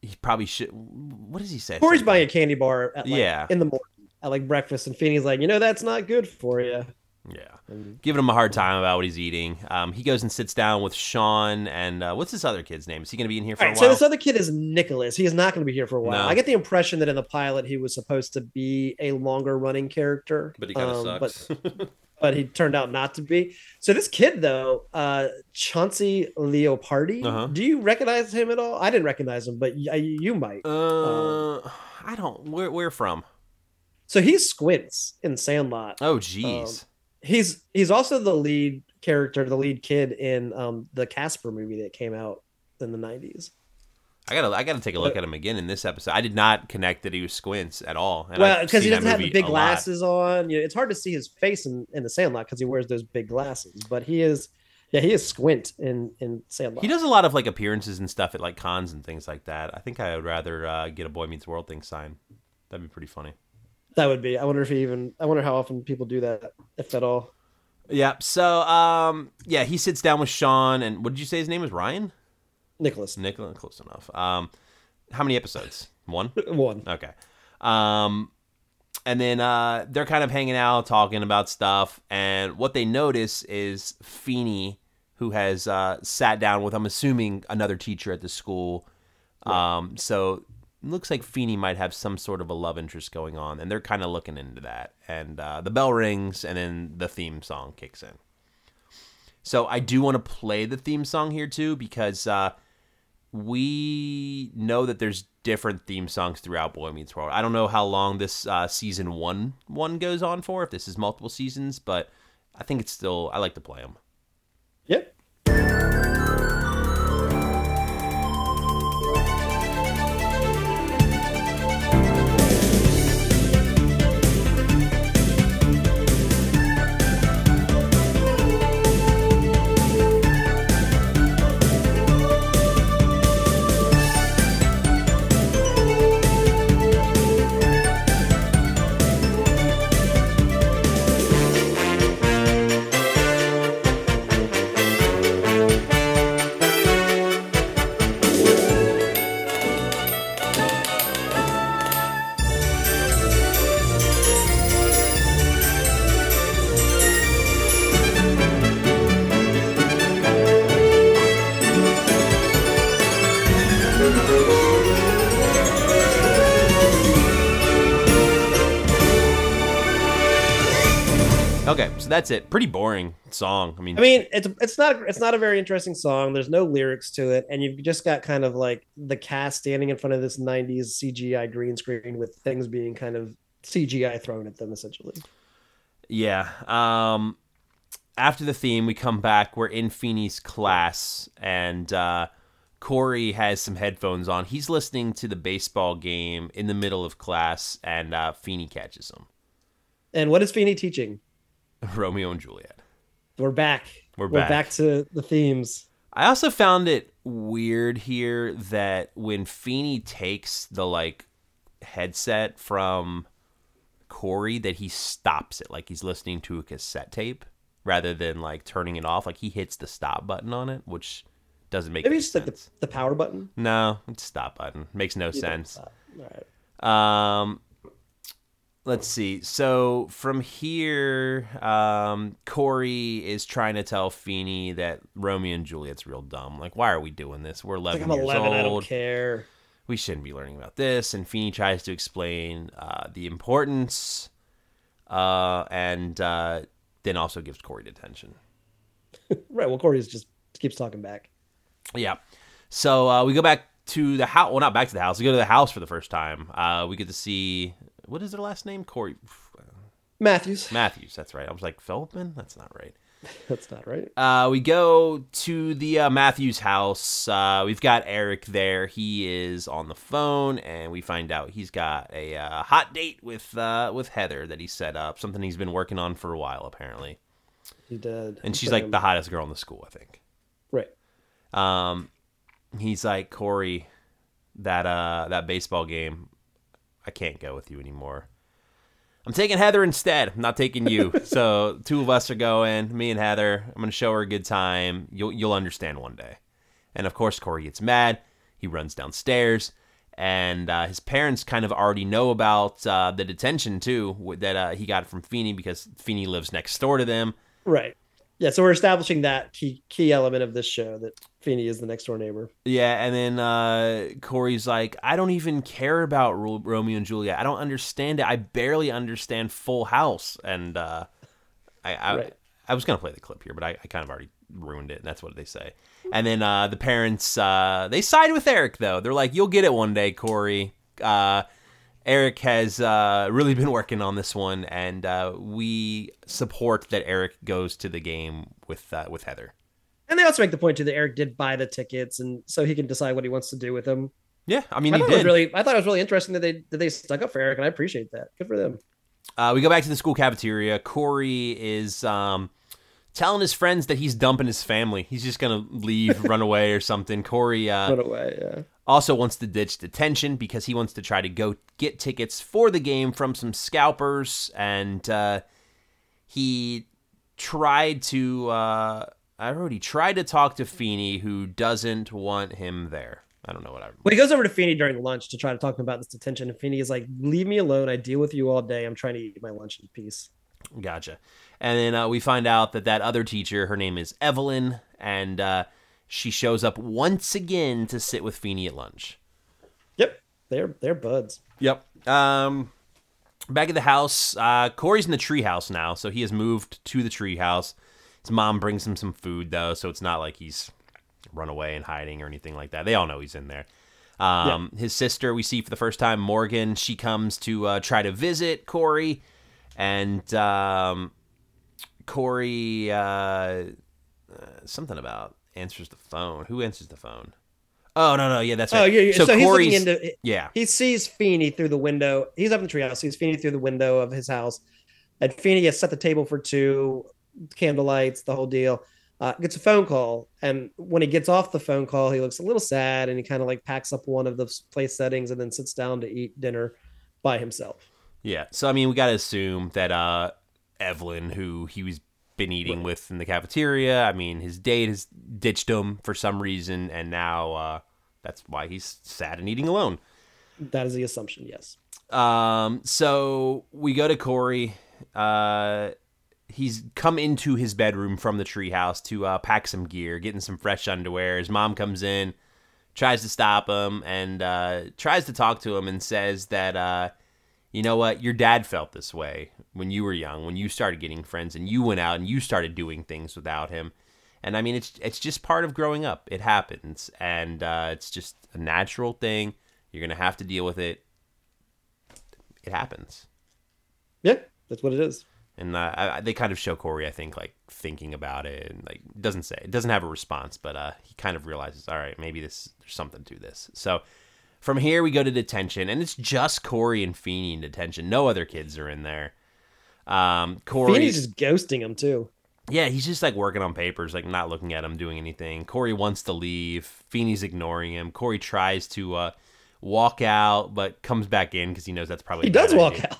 he probably should... What does he say? Corey's buying a candy bar at, in the morning. I like breakfast, and Feeny's like, that's not good for you. Yeah. Giving him a hard time about what he's eating. He goes and sits down with Sean, and what's this other kid's name? Is he going to be in here for a while? So this other kid is Nicholas. He is not going to be here for a while. No. I get the impression that in the pilot, he was supposed to be a longer-running character. But he kind of sucks. But he turned out not to be. So this kid, though, Chauncey Leopardi, do you recognize him at all? I didn't recognize him, but you might. I don't. Where from? So he squints in Sandlot. Oh, jeez. He's also the lead character, the lead kid in the Casper movie that came out in the 90s. I gotta take a look at him again in this episode. I did not connect that he was squints at all. And well, because he doesn't have the big glasses on. It's hard to see his face in the Sandlot because he wears those big glasses. But he is squint in Sandlot. He does a lot of like appearances and stuff at like cons and things like that. I think I would rather get a Boy Meets World thing signed. That'd be pretty funny. That would be. I wonder how often people do that, if at all. Yeah. So, he sits down with Sean, and what did you say his name was? Ryan? Nicholas. Close enough. How many episodes? One? One. Okay. And then they're kind of hanging out, talking about stuff, and what they notice is Feeny, who has sat down with, I'm assuming, another teacher at the school. Yeah. So... looks like Feeny might have some sort of a love interest going on, and they're kind of looking into that. And the bell rings, and then the theme song kicks in. So I do want to play the theme song here, too, because we know that there's different theme songs throughout Boy Meets World. I don't know how long this season one goes on for, if this is multiple seasons, but I think it's still... I like to play them. Yep. So that's it. Pretty boring song. I mean, it's not a very interesting song. There's no lyrics to it, and you've just got kind of like the cast standing in front of this 90s CGI green screen with things being kind of CGI thrown at them, essentially. Yeah. After the theme, we come back. We're in Feeney's class, and Corey has some headphones on. He's listening to the baseball game in the middle of class, and Feeny catches him. And what is Feeny teaching? Romeo and Juliet. We're back to the themes. I also found it weird here that when Feeny takes the like headset from Corey, that he stops it like he's listening to a cassette tape rather than like turning it off. Like he hits the stop button on it, which doesn't make any sense. Maybe it's like the power button. No, it's stop button. Makes no sense. All right. Let's see. So from here, Corey is trying to tell Feeny that Romeo and Juliet's real dumb. Like, why are we doing this? We're 11 years old. I don't care. We shouldn't be learning about this. And Feeny tries to explain the importance and then also gives Corey detention. Right. Well, Corey just keeps talking back. Yeah. So we go back to the house. Well, not back to the house. We go to the house for the first time. We get to see... What is their last name? Corey Matthews. Matthews, that's right. I was like, Feldman? That's not right. That's not right. We go to the Matthews house. We've got Eric there. He is on the phone, and we find out he's got a hot date with Heather that he set up, something he's been working on for a while, apparently. He did. And she's like the hottest girl in the school, I think. Right. He's like, Corey, that baseball game, I can't go with you anymore. I'm taking Heather instead. I'm not taking you. So two of us are going, me and Heather. I'm going to show her a good time. You'll understand one day. And, of course, Corey gets mad. He runs downstairs. And his parents kind of already know about the detention, too, that he got from Feeny because Feeny lives next door to them. Right. Yeah, so we're establishing that key element of this show, that Feeny is the next-door neighbor. Yeah, and then Corey's like, I don't even care about Romeo and Juliet. I don't understand it. I barely understand Full House. And I was going to play the clip here, but I kind of already ruined it, and that's what they say. And then the parents, they side with Eric, though. They're like, you'll get it one day, Corey. Eric has really been working on this one, and we support that Eric goes to the game with Heather. And they also make the point, too, that Eric did buy the tickets, and so he can decide what he wants to do with them. Yeah, I mean, he did. I thought it was really interesting that they stuck up for Eric, and I appreciate that. Good for them. We go back to the school cafeteria. Corey is telling his friends that he's dumping his family. He's just going to leave, run away or something. Corey... run away, yeah. Also wants to ditch detention because he wants to try to go get tickets for the game from some scalpers. And he tried to... he tried to talk to Feeny, who doesn't want him there. I don't know what I... Well, he goes over to Feeny during lunch to try to talk to him about this detention. And Feeny is like, leave me alone. I deal with you all day. I'm trying to eat my lunch in peace. Gotcha. And then we find out that other teacher, her name is Evelyn, and... she shows up once again to sit with Feeny at lunch. Yep, they're buds. Yep. Back at the house, Corey's in the treehouse now, so he has moved to the treehouse. His mom brings him some food though, so it's not like he's run away and hiding or anything like that. They all know he's in there. Yep. His sister we see for the first time, Morgan. She comes to try to visit Corey, and Corey something about. Answers the phone. Who answers the phone? Oh, no, yeah, that's right. Oh, yeah. So Corey's, he's looking into... Yeah. He sees Feeny through the window. He's up in the treehouse. He sees Feeny through the window of his house. And Feeny has set the table for two, candle lights, the whole deal. Gets a phone call. And when he gets off the phone call, he looks a little sad. And he kind of like packs up one of the place settings and then sits down to eat dinner by himself. Yeah. So, I mean, we got to assume that Evelyn, who he was been eating with in the cafeteria. I mean, his date has ditched him for some reason, and now that's why he's sad and eating alone. That is the assumption, yes. So we go to Corey. He's come into his bedroom from the treehouse to pack some gear, getting some fresh underwear. His mom comes in, tries to stop him, and tries to talk to him and says that you know what, your dad felt this way when you were young, when you started getting friends and you went out and you started doing things without him. And I mean, it's just part of growing up. It happens. And it's just a natural thing. You're going to have to deal with it. It happens. Yeah, that's what it is. And they kind of show Corey, I think, like thinking about it, and like doesn't have a response, but he kind of realizes, all right, maybe there's something to this. So from here we go to detention, and it's just Corey and Feeny in detention. No other kids are in there. Feeny's just ghosting him too. Yeah, he's just like working on papers, like not looking at him, doing anything. Corey wants to leave. Feeny's ignoring him. Corey tries to walk out, but comes back in because he knows that's probably he does walk out.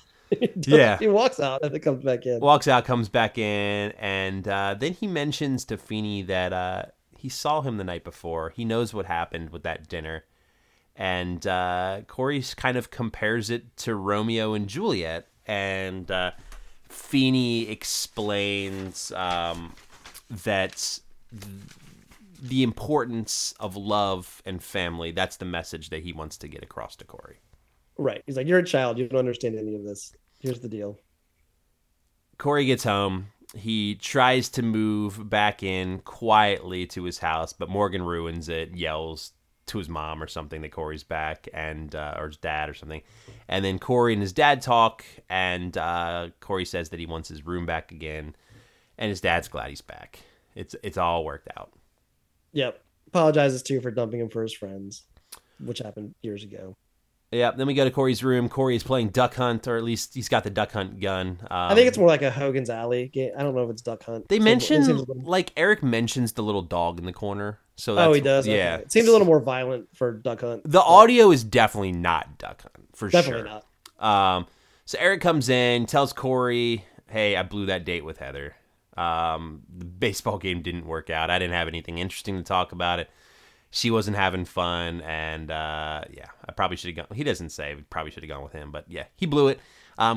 Yeah, he walks out and then comes back in. Walks out, comes back in, and then he mentions to Feeny that he saw him the night before. He knows what happened with that dinner, and Corey kind of compares it to Romeo and Juliet, and Feeny explains that the importance of love and family. That's the message that he wants to get across to Corey. Right. He's like, you're a child. You don't understand any of this. Here's the deal. Corey gets home. He tries to move back in quietly to his house, but Morgan ruins it, yells to his mom or something that Corey's back, and or his dad or something. And then Corey and his dad talk, and Corey says that he wants his room back again, and his dad's glad he's back. It's all worked out. Yep. Apologizes, too, for dumping him for his friends, which happened years ago. Yeah, then we go to Corey's room. Corey is playing duck hunt, or at least he's got the duck hunt gun. I think it's more like a Hogan's Alley game. I don't know if it's duck hunt. They mentioned, like Eric mentions the little dog in the corner. So that's, oh, he does? Yeah. Okay. It seems a little more violent for duck hunt. The audio is definitely not duck hunt, for sure. Definitely not. So Eric comes in, tells Corey, hey, I blew that date with Heather. The baseball game didn't work out. I didn't have anything interesting to talk about it. She wasn't having fun, and yeah, I probably should have gone. He doesn't say, probably should have gone with him, but yeah, he blew it.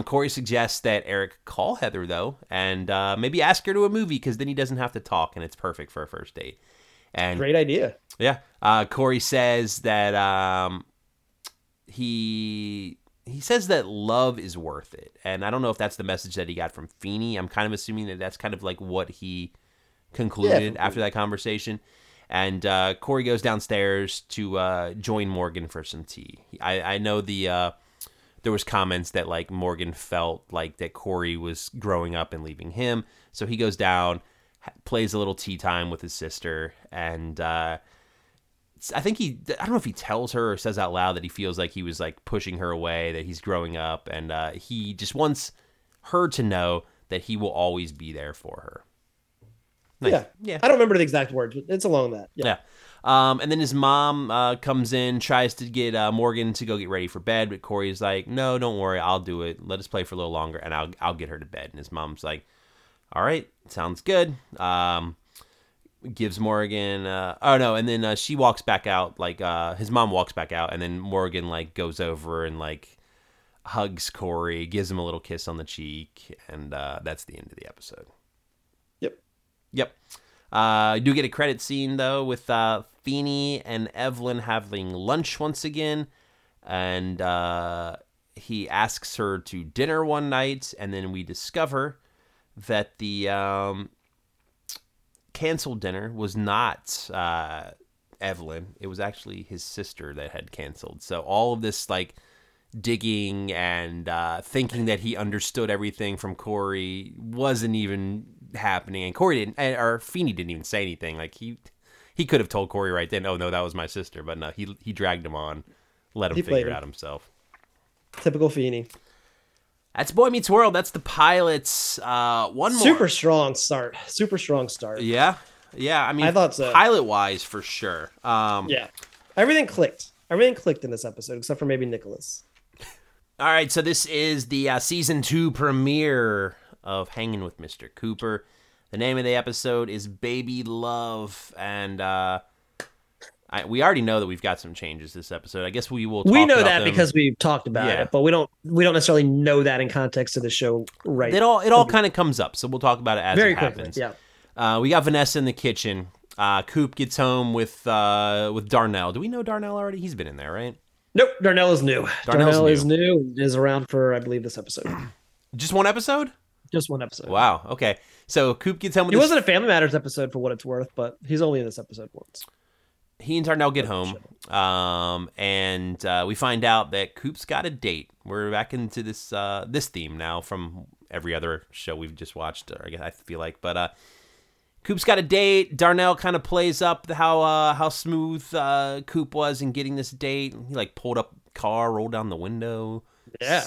Corey suggests that Eric call Heather, though, and maybe ask her to a movie, because then he doesn't have to talk, and it's perfect for a first date. And great idea. Yeah. Corey says that he says that love is worth it, and I don't know if that's the message that he got from Feeny. I'm kind of assuming that that's kind of like what he concluded after that conversation. And Corey goes downstairs to join Morgan for some tea. I know there was comments that like Morgan felt like that Corey was growing up and leaving him. So he goes down, plays a little tea time with his sister. And I don't know if he tells her or says out loud that he feels like he was like pushing her away, that he's growing up. And he just wants her to know that he will always be there for her. Nice. Yeah. I don't remember the exact words, but it's along that. Yeah. And then his mom comes in, tries to get Morgan to go get ready for bed, but Corey's like, "No, don't worry, I'll do it. Let us play for a little longer, and I'll get her to bed." And his mom's like, "All right, sounds good." Gives Morgan, and then she walks back out. Like his mom walks back out, and then Morgan like goes over and like hugs Corey, gives him a little kiss on the cheek, and that's the end of the episode. Yep. I do get a credit scene, though, with Feeny and Evelyn having lunch once again. And he asks her to dinner one night. And then we discover that the canceled dinner was not Evelyn. It was actually his sister that had canceled. So all of this, like, digging and thinking that he understood everything from Corey wasn't even happening, and Feeny didn't even say anything. Like he could have told Corey right then, "Oh no, that was my sister," but no, he dragged him on, let him figure it out himself. Typical Feeny. That's Boy Meets World. That's the pilots. One more super strong start. Yeah. I mean, I thought so. Pilot wise, for sure. Yeah, everything clicked. Everything clicked in this episode except for maybe Nicholas. All right, so this is the season 2 premiere of Hanging with Mr. Cooper. The name of the episode is Baby Love, and we already know that we've got some changes this episode. I guess we will talk about them. We know that because we've talked about it, but we don't necessarily know that in context of the show right now. It all kind of comes up, so we'll talk about it as it happens. Very quickly, yeah. We got Vanessa in the kitchen. Coop gets home with Darnell. Do we know Darnell already? He's been in there, right? Nope. Darnell is new. Is around for, I believe, this episode. Just one episode? Just one episode. Wow. Okay. So Coop gets home. It wasn't a Family Matters episode for what it's worth, but he's only in this episode once. He and Darnell get home, and we find out that Coop's got a date. We're back into this this theme now from every other show we've just watched, or I guess I feel like. But Coop's got a date. Darnell kind of plays up how smooth Coop was in getting this date. He like pulled up the car, rolled down the window,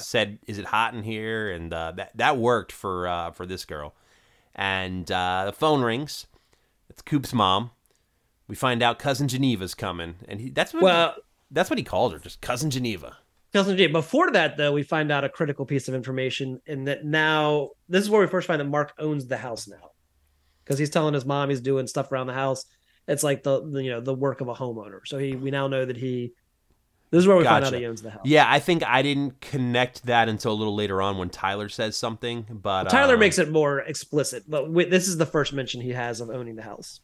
said, "Is it hot in here?" And that worked for this girl. And the phone rings. It's Coop's mom. We find out Cousin Geneva's coming, and that's what he called her, just Cousin Geneva. Cousin Geneva. Before that, though, we find out a critical piece of information, and that now this is where we first find that Mark owns the house now, because he's telling his mom he's doing stuff around the house. It's like the work of a homeowner. So we now know that he. This is where we find out he owns the house. Yeah, I think I didn't connect that until a little later on when Tyler says something, but Tyler makes it more explicit. But this is the first mention he has of owning the house.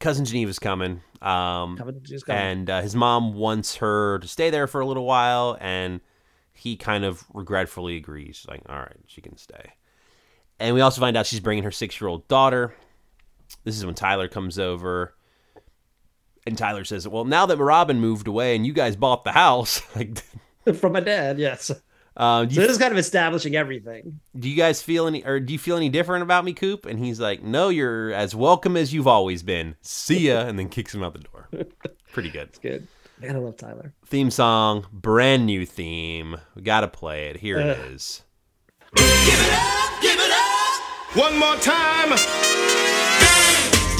Cousin Geneva's coming, and his mom wants her to stay there for a little while, and he kind of regretfully agrees. She's like, all right, she can stay. And we also find out she's bringing her 6-year-old daughter. This is when Tyler comes over, and Tyler says, well, now that Robin moved away and you guys bought the house. like From my dad, yes. So this is kind of establishing everything. Do you guys feel do you feel any different about me, Coop? And he's like, no, you're as welcome as you've always been. See ya. And then kicks him out the door. Pretty good. It's good. Man, I love Tyler. Theme song, brand new theme. We got to play it. Here it is. Give it up, give it up. One more time.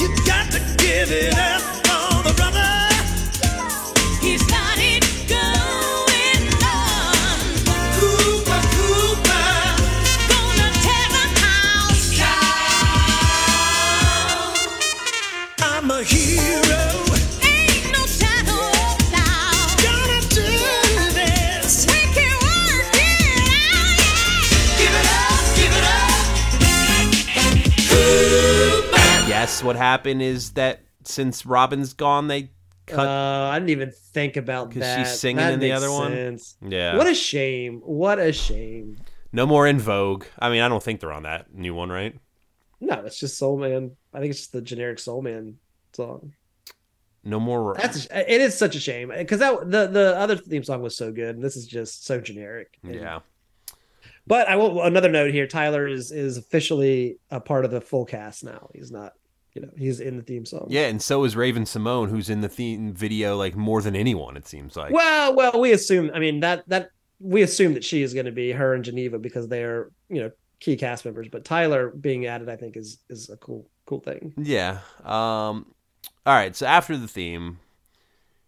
You got to give it up for the brother. He's got it. Yes, what happened is that since Robin's gone, they cut. I didn't even think about that. Because she's singing in the other one. Yeah. What a shame. What a shame. No more In Vogue. I mean, I don't think they're on that new one, right? No, it's just Soul Man. I think it's just the generic Soul Man song. No more. It is such a shame. Because the other theme song was so good, and this is just so generic. Yeah. But I will. Another note here: Tyler is officially a part of the full cast now. He's not. He's in the theme song. Yeah, and so is Raven Simone, who's in the theme video like more than anyone, it seems like. Well, we assume. I mean, that we assume that she is going to be her and Geneva because they're key cast members. But Tyler being added, I think, is a cool thing. Yeah. All right. So after the theme,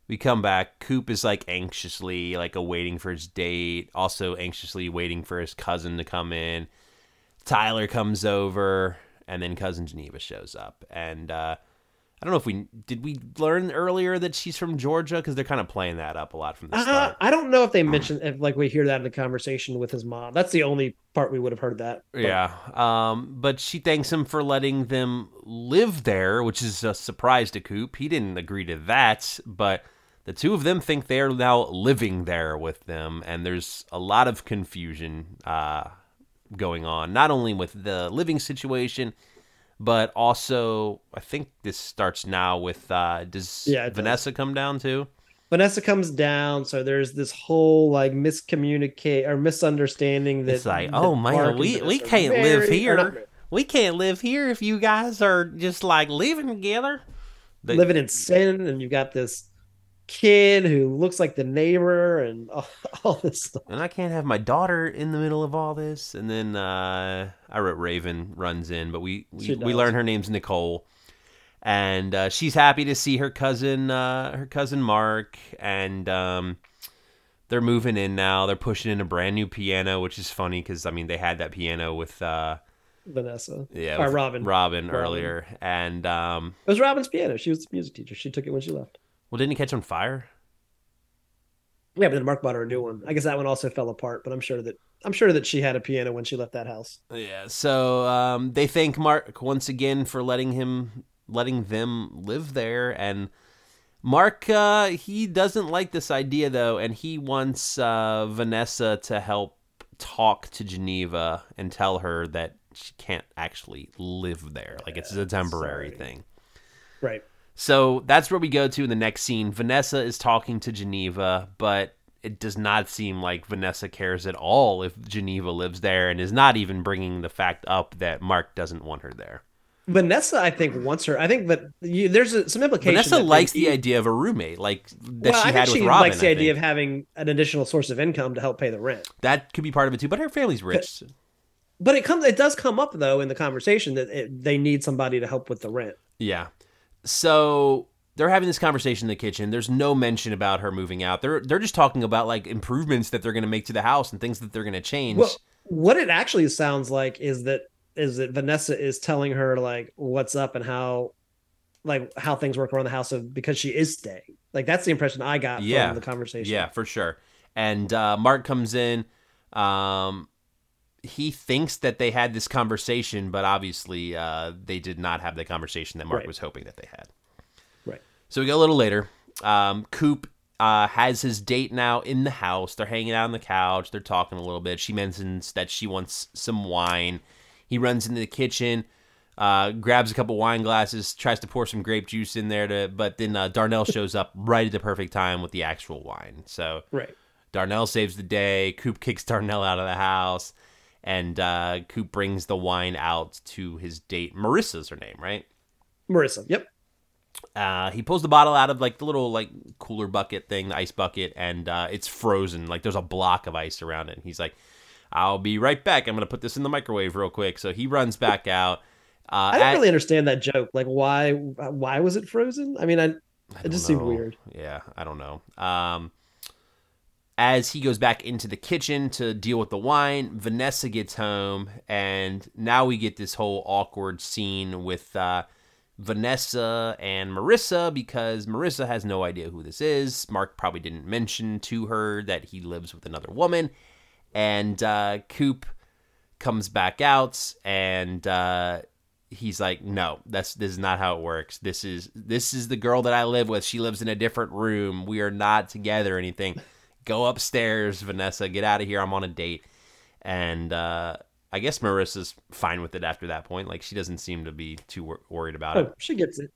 we come back. Coop is like anxiously awaiting for his date, also anxiously waiting for his cousin to come in. Tyler comes over. And then Cousin Geneva shows up. And I don't know if we learn earlier that she's from Georgia? Because they're kind of playing that up a lot from the start. I don't know if they mentioned, if we hear that in the conversation with his mom. That's the only part we would have heard that. But. Yeah. But she thanks him for letting them live there, which is a surprise to Coop. He didn't agree to that. But the two of them think they're now living there with them. And there's a lot of confusion going on, not only with the living situation, but also I think this starts now with does Vanessa come down too? Vanessa comes down, so there's this whole miscommunicate or misunderstanding that it's like, oh man, we can't live here. Perfect. We can't live here if you guys are just living together. Living in sin, and you've got this kid who looks like the neighbor and all this stuff, and I can't have my daughter in the middle of all this. And then I wrote Raven runs in, but we learn her name's Nicole, and she's happy to see her cousin Mark, and they're moving in now. They're pushing in a brand new piano, which is funny because I mean they had that piano with Vanessa. Yeah. Or Robin earlier, and it was Robin's piano. She was the music teacher. She took it when she left. Well, didn't it catch on fire? Yeah, but then Mark bought her a new one. I guess that one also fell apart, but I'm sure that she had a piano when she left that house. Yeah. So they thank Mark once again for letting them live there, and Mark, he doesn't like this idea, though, and he wants Vanessa to help talk to Geneva and tell her that she can't actually live there. Like, it's a temporary thing. Right. So that's where we go to in the next scene. Vanessa is talking to Geneva, but it does not seem like Vanessa cares at all if Geneva lives there and is not even bringing the fact up that Mark doesn't want her there. Vanessa, I think, wants her. I think that there's some implication. Vanessa likes the idea of a roommate, like that she had with Robin. She likes the idea of having an additional source of income to help pay the rent. That could be part of it too, but her family's rich. But it does come up though in the conversation that they need somebody to help with the rent. Yeah. So they're having this conversation in the kitchen. There's no mention about her moving out. They're just talking about like improvements that they're going to make to the house and things that they're going to change. Well, what it actually sounds like is that Vanessa is telling her like what's up and how things work around the house because she is staying. Like that's the impression I got from the conversation. Yeah, for sure. And Mark comes in. He thinks that they had this conversation, but obviously they did not have the conversation that Mark was hoping that they had. Right. So we go a little later. Coop has his date now in the house. They're hanging out on the couch. They're talking a little bit. She mentions that she wants some wine. He runs into the kitchen, grabs a couple wine glasses, tries to pour some grape juice in there, but then Darnell shows up right at the perfect time with the actual wine. So Darnell saves the day. Coop kicks Darnell out of the house, and Coop brings the wine out to his date. Marissa's her name, right? Marissa, yep. He pulls the bottle out of like the little like cooler bucket thing, the ice bucket, and it's frozen. Like there's a block of ice around it. And he's like, I'll be right back. I'm going to put this in the microwave real quick. So he runs back out. I don't really understand that joke. Like, why was it frozen? I mean, it just seemed weird. Yeah, I don't know. As he goes back into the kitchen to deal with the wine, Vanessa gets home. And now we get this whole awkward scene with Vanessa and Marissa, because Marissa has no idea who this is. Mark probably didn't mention to her that he lives with another woman. And Coop comes back out, and he's like, "No, this is not how it works. This is the girl that I live with. She lives in a different room. We are not together or anything. Go upstairs, Vanessa. Get out of here. I'm on a date." And I guess Marissa's fine with it after that point. Like she doesn't seem to be too worried about it. She gets it.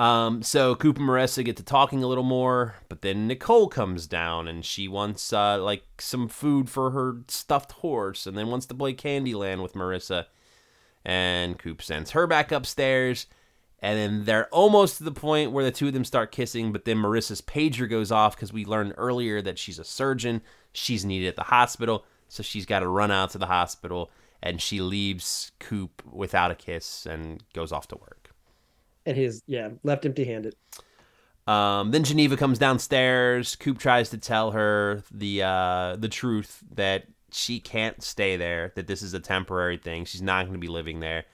So Coop and Marissa get to talking a little more, but then Nicole comes down and she wants, like some food for her stuffed horse and then wants to play Candyland with Marissa, and Coop sends her back upstairs, and then they're almost to the point where the two of them start kissing, but then Marissa's pager goes off because we learned earlier that she's a surgeon. She's needed at the hospital, so she's got to run out to the hospital, and she leaves Coop without a kiss and goes off to work. And he's left empty-handed. Then Geneva comes downstairs. Coop tries to tell her the truth that she can't stay there, that this is a temporary thing. She's not going to be living there.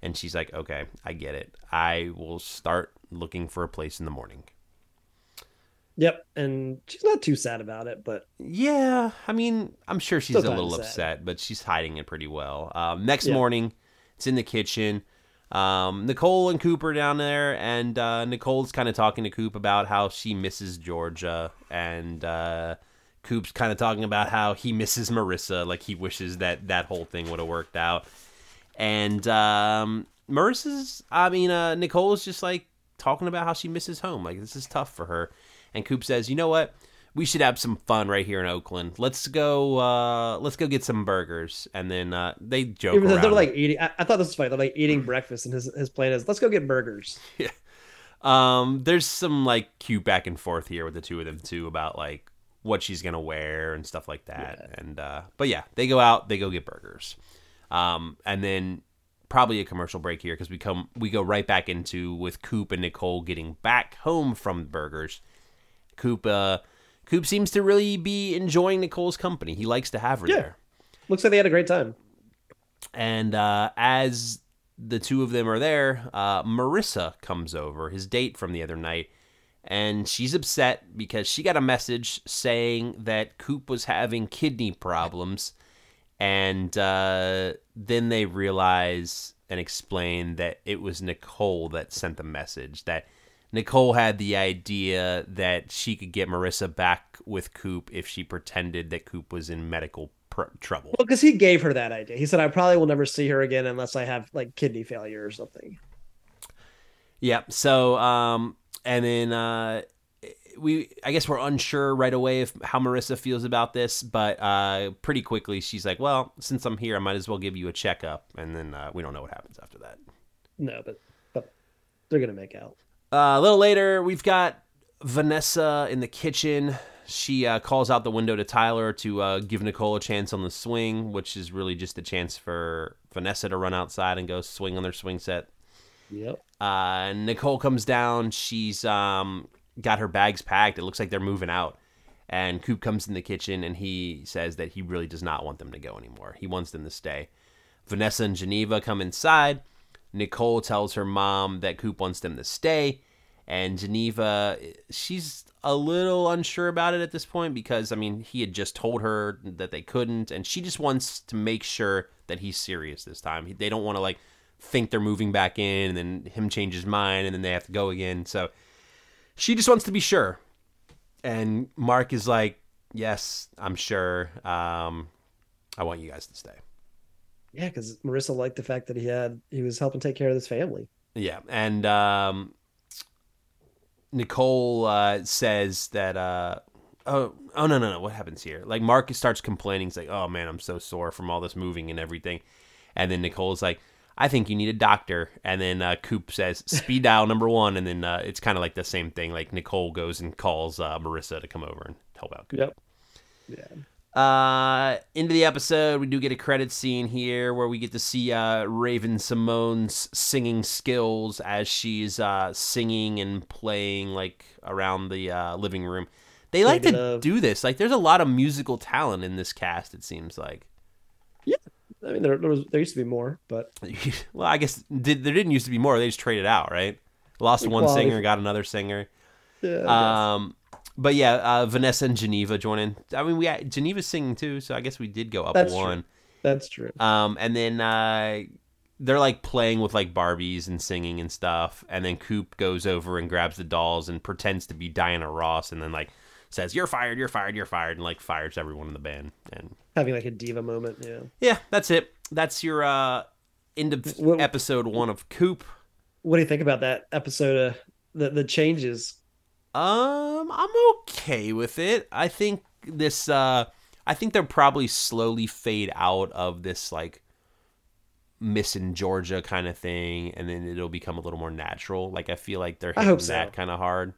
And she's like, okay, I get it. I will start looking for a place in the morning. Yep, and she's not too sad about it, but... Yeah, I mean, I'm sure she's a little upset, but she's hiding it pretty well. Next morning, it's in the kitchen. Nicole and Coop are down there, and Nicole's kind of talking to Coop about how she misses Georgia, and Coop's kind of talking about how he misses Marissa, like he wishes that whole thing would have worked out. And Nicole's just like talking about how she misses home, like this is tough for her. And Coop says, you know what, we should have some fun right here in Oakland. Let's go get some burgers. And then they joke around. They're like eating. I thought this was funny. They're like eating breakfast, and his plan is, let's go get burgers. Yeah. There's some like cute back and forth here with the two of them too about like what she's gonna wear and stuff like that. Yeah. And but yeah, they go out. They go get burgers. And then probably a commercial break here because we go right back into with Coop and Nicole getting back home from burgers. Coop seems to really be enjoying Nicole's company. He likes to have her there. Looks like they had a great time. And as the two of them are there, Marissa comes over, his date from the other night, and she's upset because she got a message saying that Coop was having kidney problems. And then they realize and explain that it was Nicole that sent the message, that Nicole had the idea that she could get Marissa back with Coop if she pretended that Coop was in medical trouble. Well, because he gave her that idea. He said, I probably will never see her again unless I have like kidney failure or something. Yeah. So, and then I guess we're unsure right away of how Marissa feels about this, but pretty quickly she's like, well, since I'm here, I might as well give you a checkup. And then we don't know what happens after that. No, but they're going to make out. A little later, we've got Vanessa in the kitchen. She calls out the window to Tyler to give Nicole a chance on the swing, which is really just a chance for Vanessa to run outside and go swing on their swing set. Yep. Nicole comes down. She's got her bags packed. It looks like they're moving out. And Coop comes in the kitchen, and he says that he really does not want them to go anymore. He wants them to stay. Vanessa and Geneva come inside. Nicole tells her mom that Coop wants them to stay, and Geneva, she's a little unsure about it at this point because, I mean, he had just told her that they couldn't, and she just wants to make sure that he's serious this time. They don't want to, like, think they're moving back in, and then him change his mind, and then they have to go again. So she just wants to be sure. And Mark is like, yes, I'm sure. I want you guys to stay. Yeah, because Marissa liked the fact that he was helping take care of this family. Yeah, and Nicole says that, no, what happens here? Like, Mark starts complaining. He's like, oh, man, I'm so sore from all this moving and everything. And then Nicole's like, I think you need a doctor. And then Coop says, speed dial number one. And then it's kind of like the same thing. Like, Nicole goes and calls Marissa to come over and help out Coop. Yep. Yeah. Into the episode, we do get a credit scene here where we get to see Raven Simone's singing skills as she's singing and playing like around the living room. They like to do this. Like, there's a lot of musical talent in this cast, it seems like. Yeah, I mean, there used to be more, but well, I guess there didn't used to be more. They just traded out, right? Lost one singer, got another singer. Yeah. But yeah, Vanessa and Geneva join in. I mean, Geneva's singing too, so I guess we did go up one. True. That's true. And then they're like playing with like Barbies and singing and stuff. And then Coop goes over and grabs the dolls and pretends to be Diana Ross, and then like says, "You're fired! You're fired! You're fired!" and like fires everyone in the band. And having like a diva moment. Yeah. Yeah, that's it. That's your end of episode one of Coop. What do you think about that episode? The changes. I'm okay with it. I think this, I think they'll probably slowly fade out of this like missing Georgia kind of thing, and then it'll become a little more natural. Like I feel like they're hitting that kind of hard.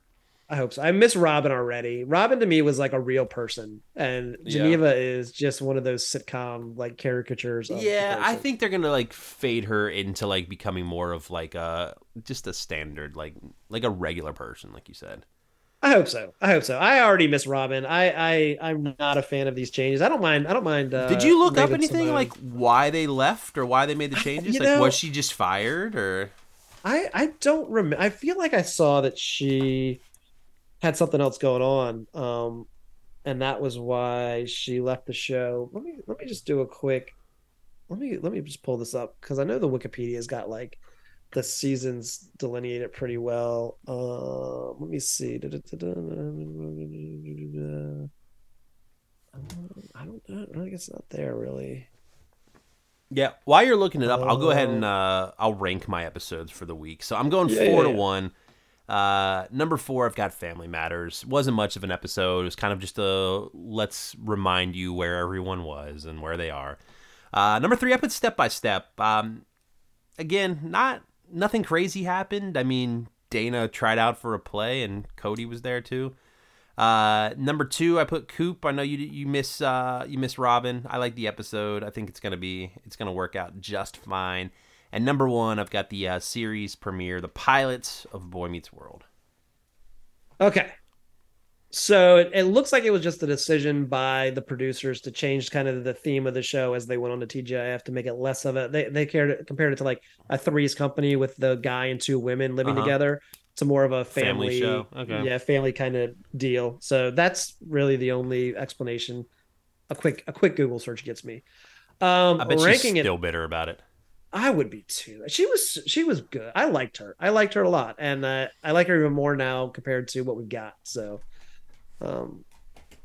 I hope so. I miss Robin already. Robin to me was like a real person, and Geneva is just one of those sitcom like caricatures. I think they're gonna like fade her into like becoming more of like a just a standard like a regular person, like you said. I hope so. I already miss Robin. I'm not a fan of these changes. I don't mind. Did you look up anything Simone, like why they left or why they made the changes? Was she just fired or? I don't remember. I feel like I saw that she had something else going on, and that was why she left the show. Let me just do a quick. Let me just pull this up because I know the Wikipedia's got like the seasons delineated pretty well. Let me see. I don't know. I guess it's not there really. Yeah. While you're looking it up, I'll go ahead and I'll rank my episodes for the week. So I'm going 4-1. Number 4, I've got Family Matters. Wasn't much of an episode. It was kind of just a let's remind you where everyone was and where they are. Number 3, I put Step by Step. Again, nothing crazy happened. I mean, Dana tried out for a play and Cody was there too. Number 2, I put Coop. I know you miss Robin. I like the episode. I think it's gonna work out just fine. And number 1, I've got the series premiere, the pilot of Boy Meets World. Okay. So it looks like it was just a decision by the producers to change kind of the theme of the show as they went on to TGIF to make it less of a... They compared it to like a Three's Company with the guy and two women living together to more of a family show. Okay. Yeah, family kind of deal. So that's really the only explanation. A quick Google search gets me. I bet she's still bitter about it. I would be too. She was good. I liked her. I liked her a lot, and I like her even more now compared to what we've got. So,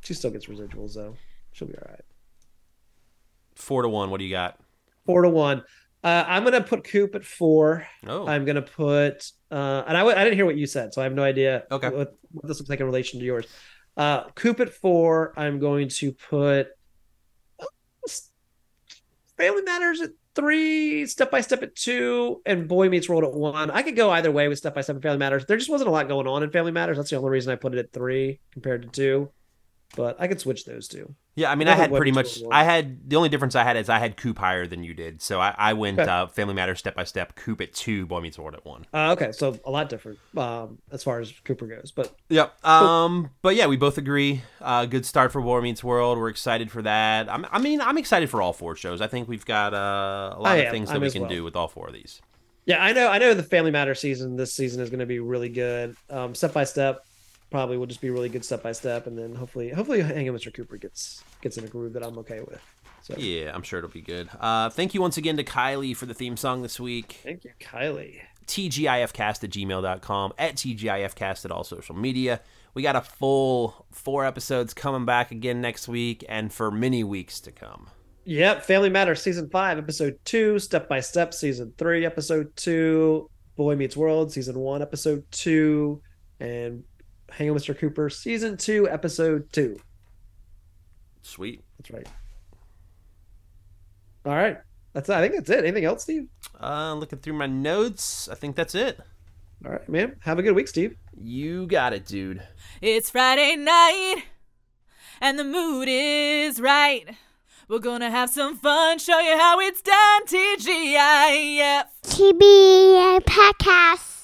she still gets residuals though. She'll be all right. 4-1. What do you got? 4-1. I'm gonna put Coop at 4. Oh. I'm gonna put and I didn't hear what you said, so I have no idea. Okay. What this looks like in relation to yours. Coop at 4. I'm going to put Family Matters at 3, Step by Step at 2, and Boy Meets World at 1. I could go either way with Step by Step and Family Matters. There just wasn't a lot going on in Family Matters. That's the only reason I put it at 3 compared to 2. But I could switch those two. Yeah, I mean, I had pretty much. The only difference I had is I had Coop higher than you did. So I went okay. Family Matters, Step by Step, Coop at 2, Boy Meets World at 1. Okay, so a lot different as far as Cooper goes. But yeah, cool. But yeah, we both agree. Good start for Boy Meets World. We're excited for that. I'm excited for all 4 shows. I think we've got a lot of things that we can do with all 4 of these. Yeah, I know the Family Matters season this season is going to be really good. Step by Step probably will just be really good Step by Step, and then hopefully Hanging Mr. Cooper gets in a groove that I'm okay with. So yeah, I'm sure it'll be good. Thank you once again to Kylie for the theme song this week. Thank you, Kylie. TGIFcast@gmail.com, at TGIFcast at all social media. We got a full 4 episodes coming back again next week and for many weeks to come. Yep, Family Matters Season 5, Episode 2, Step by Step Season 3, Episode 2, Boy Meets World Season 1, Episode 2, and Hang on, Mr. Cooper, Season 2, Episode 2. Sweet. That's right. All right. I think that's it. Anything else, Steve? Looking through my notes, I think that's it. All right, man. Have a good week, Steve. You got it, dude. It's Friday night, and the mood is right. We're going to have some fun, show you how it's done, TGIF. TBI Podcast.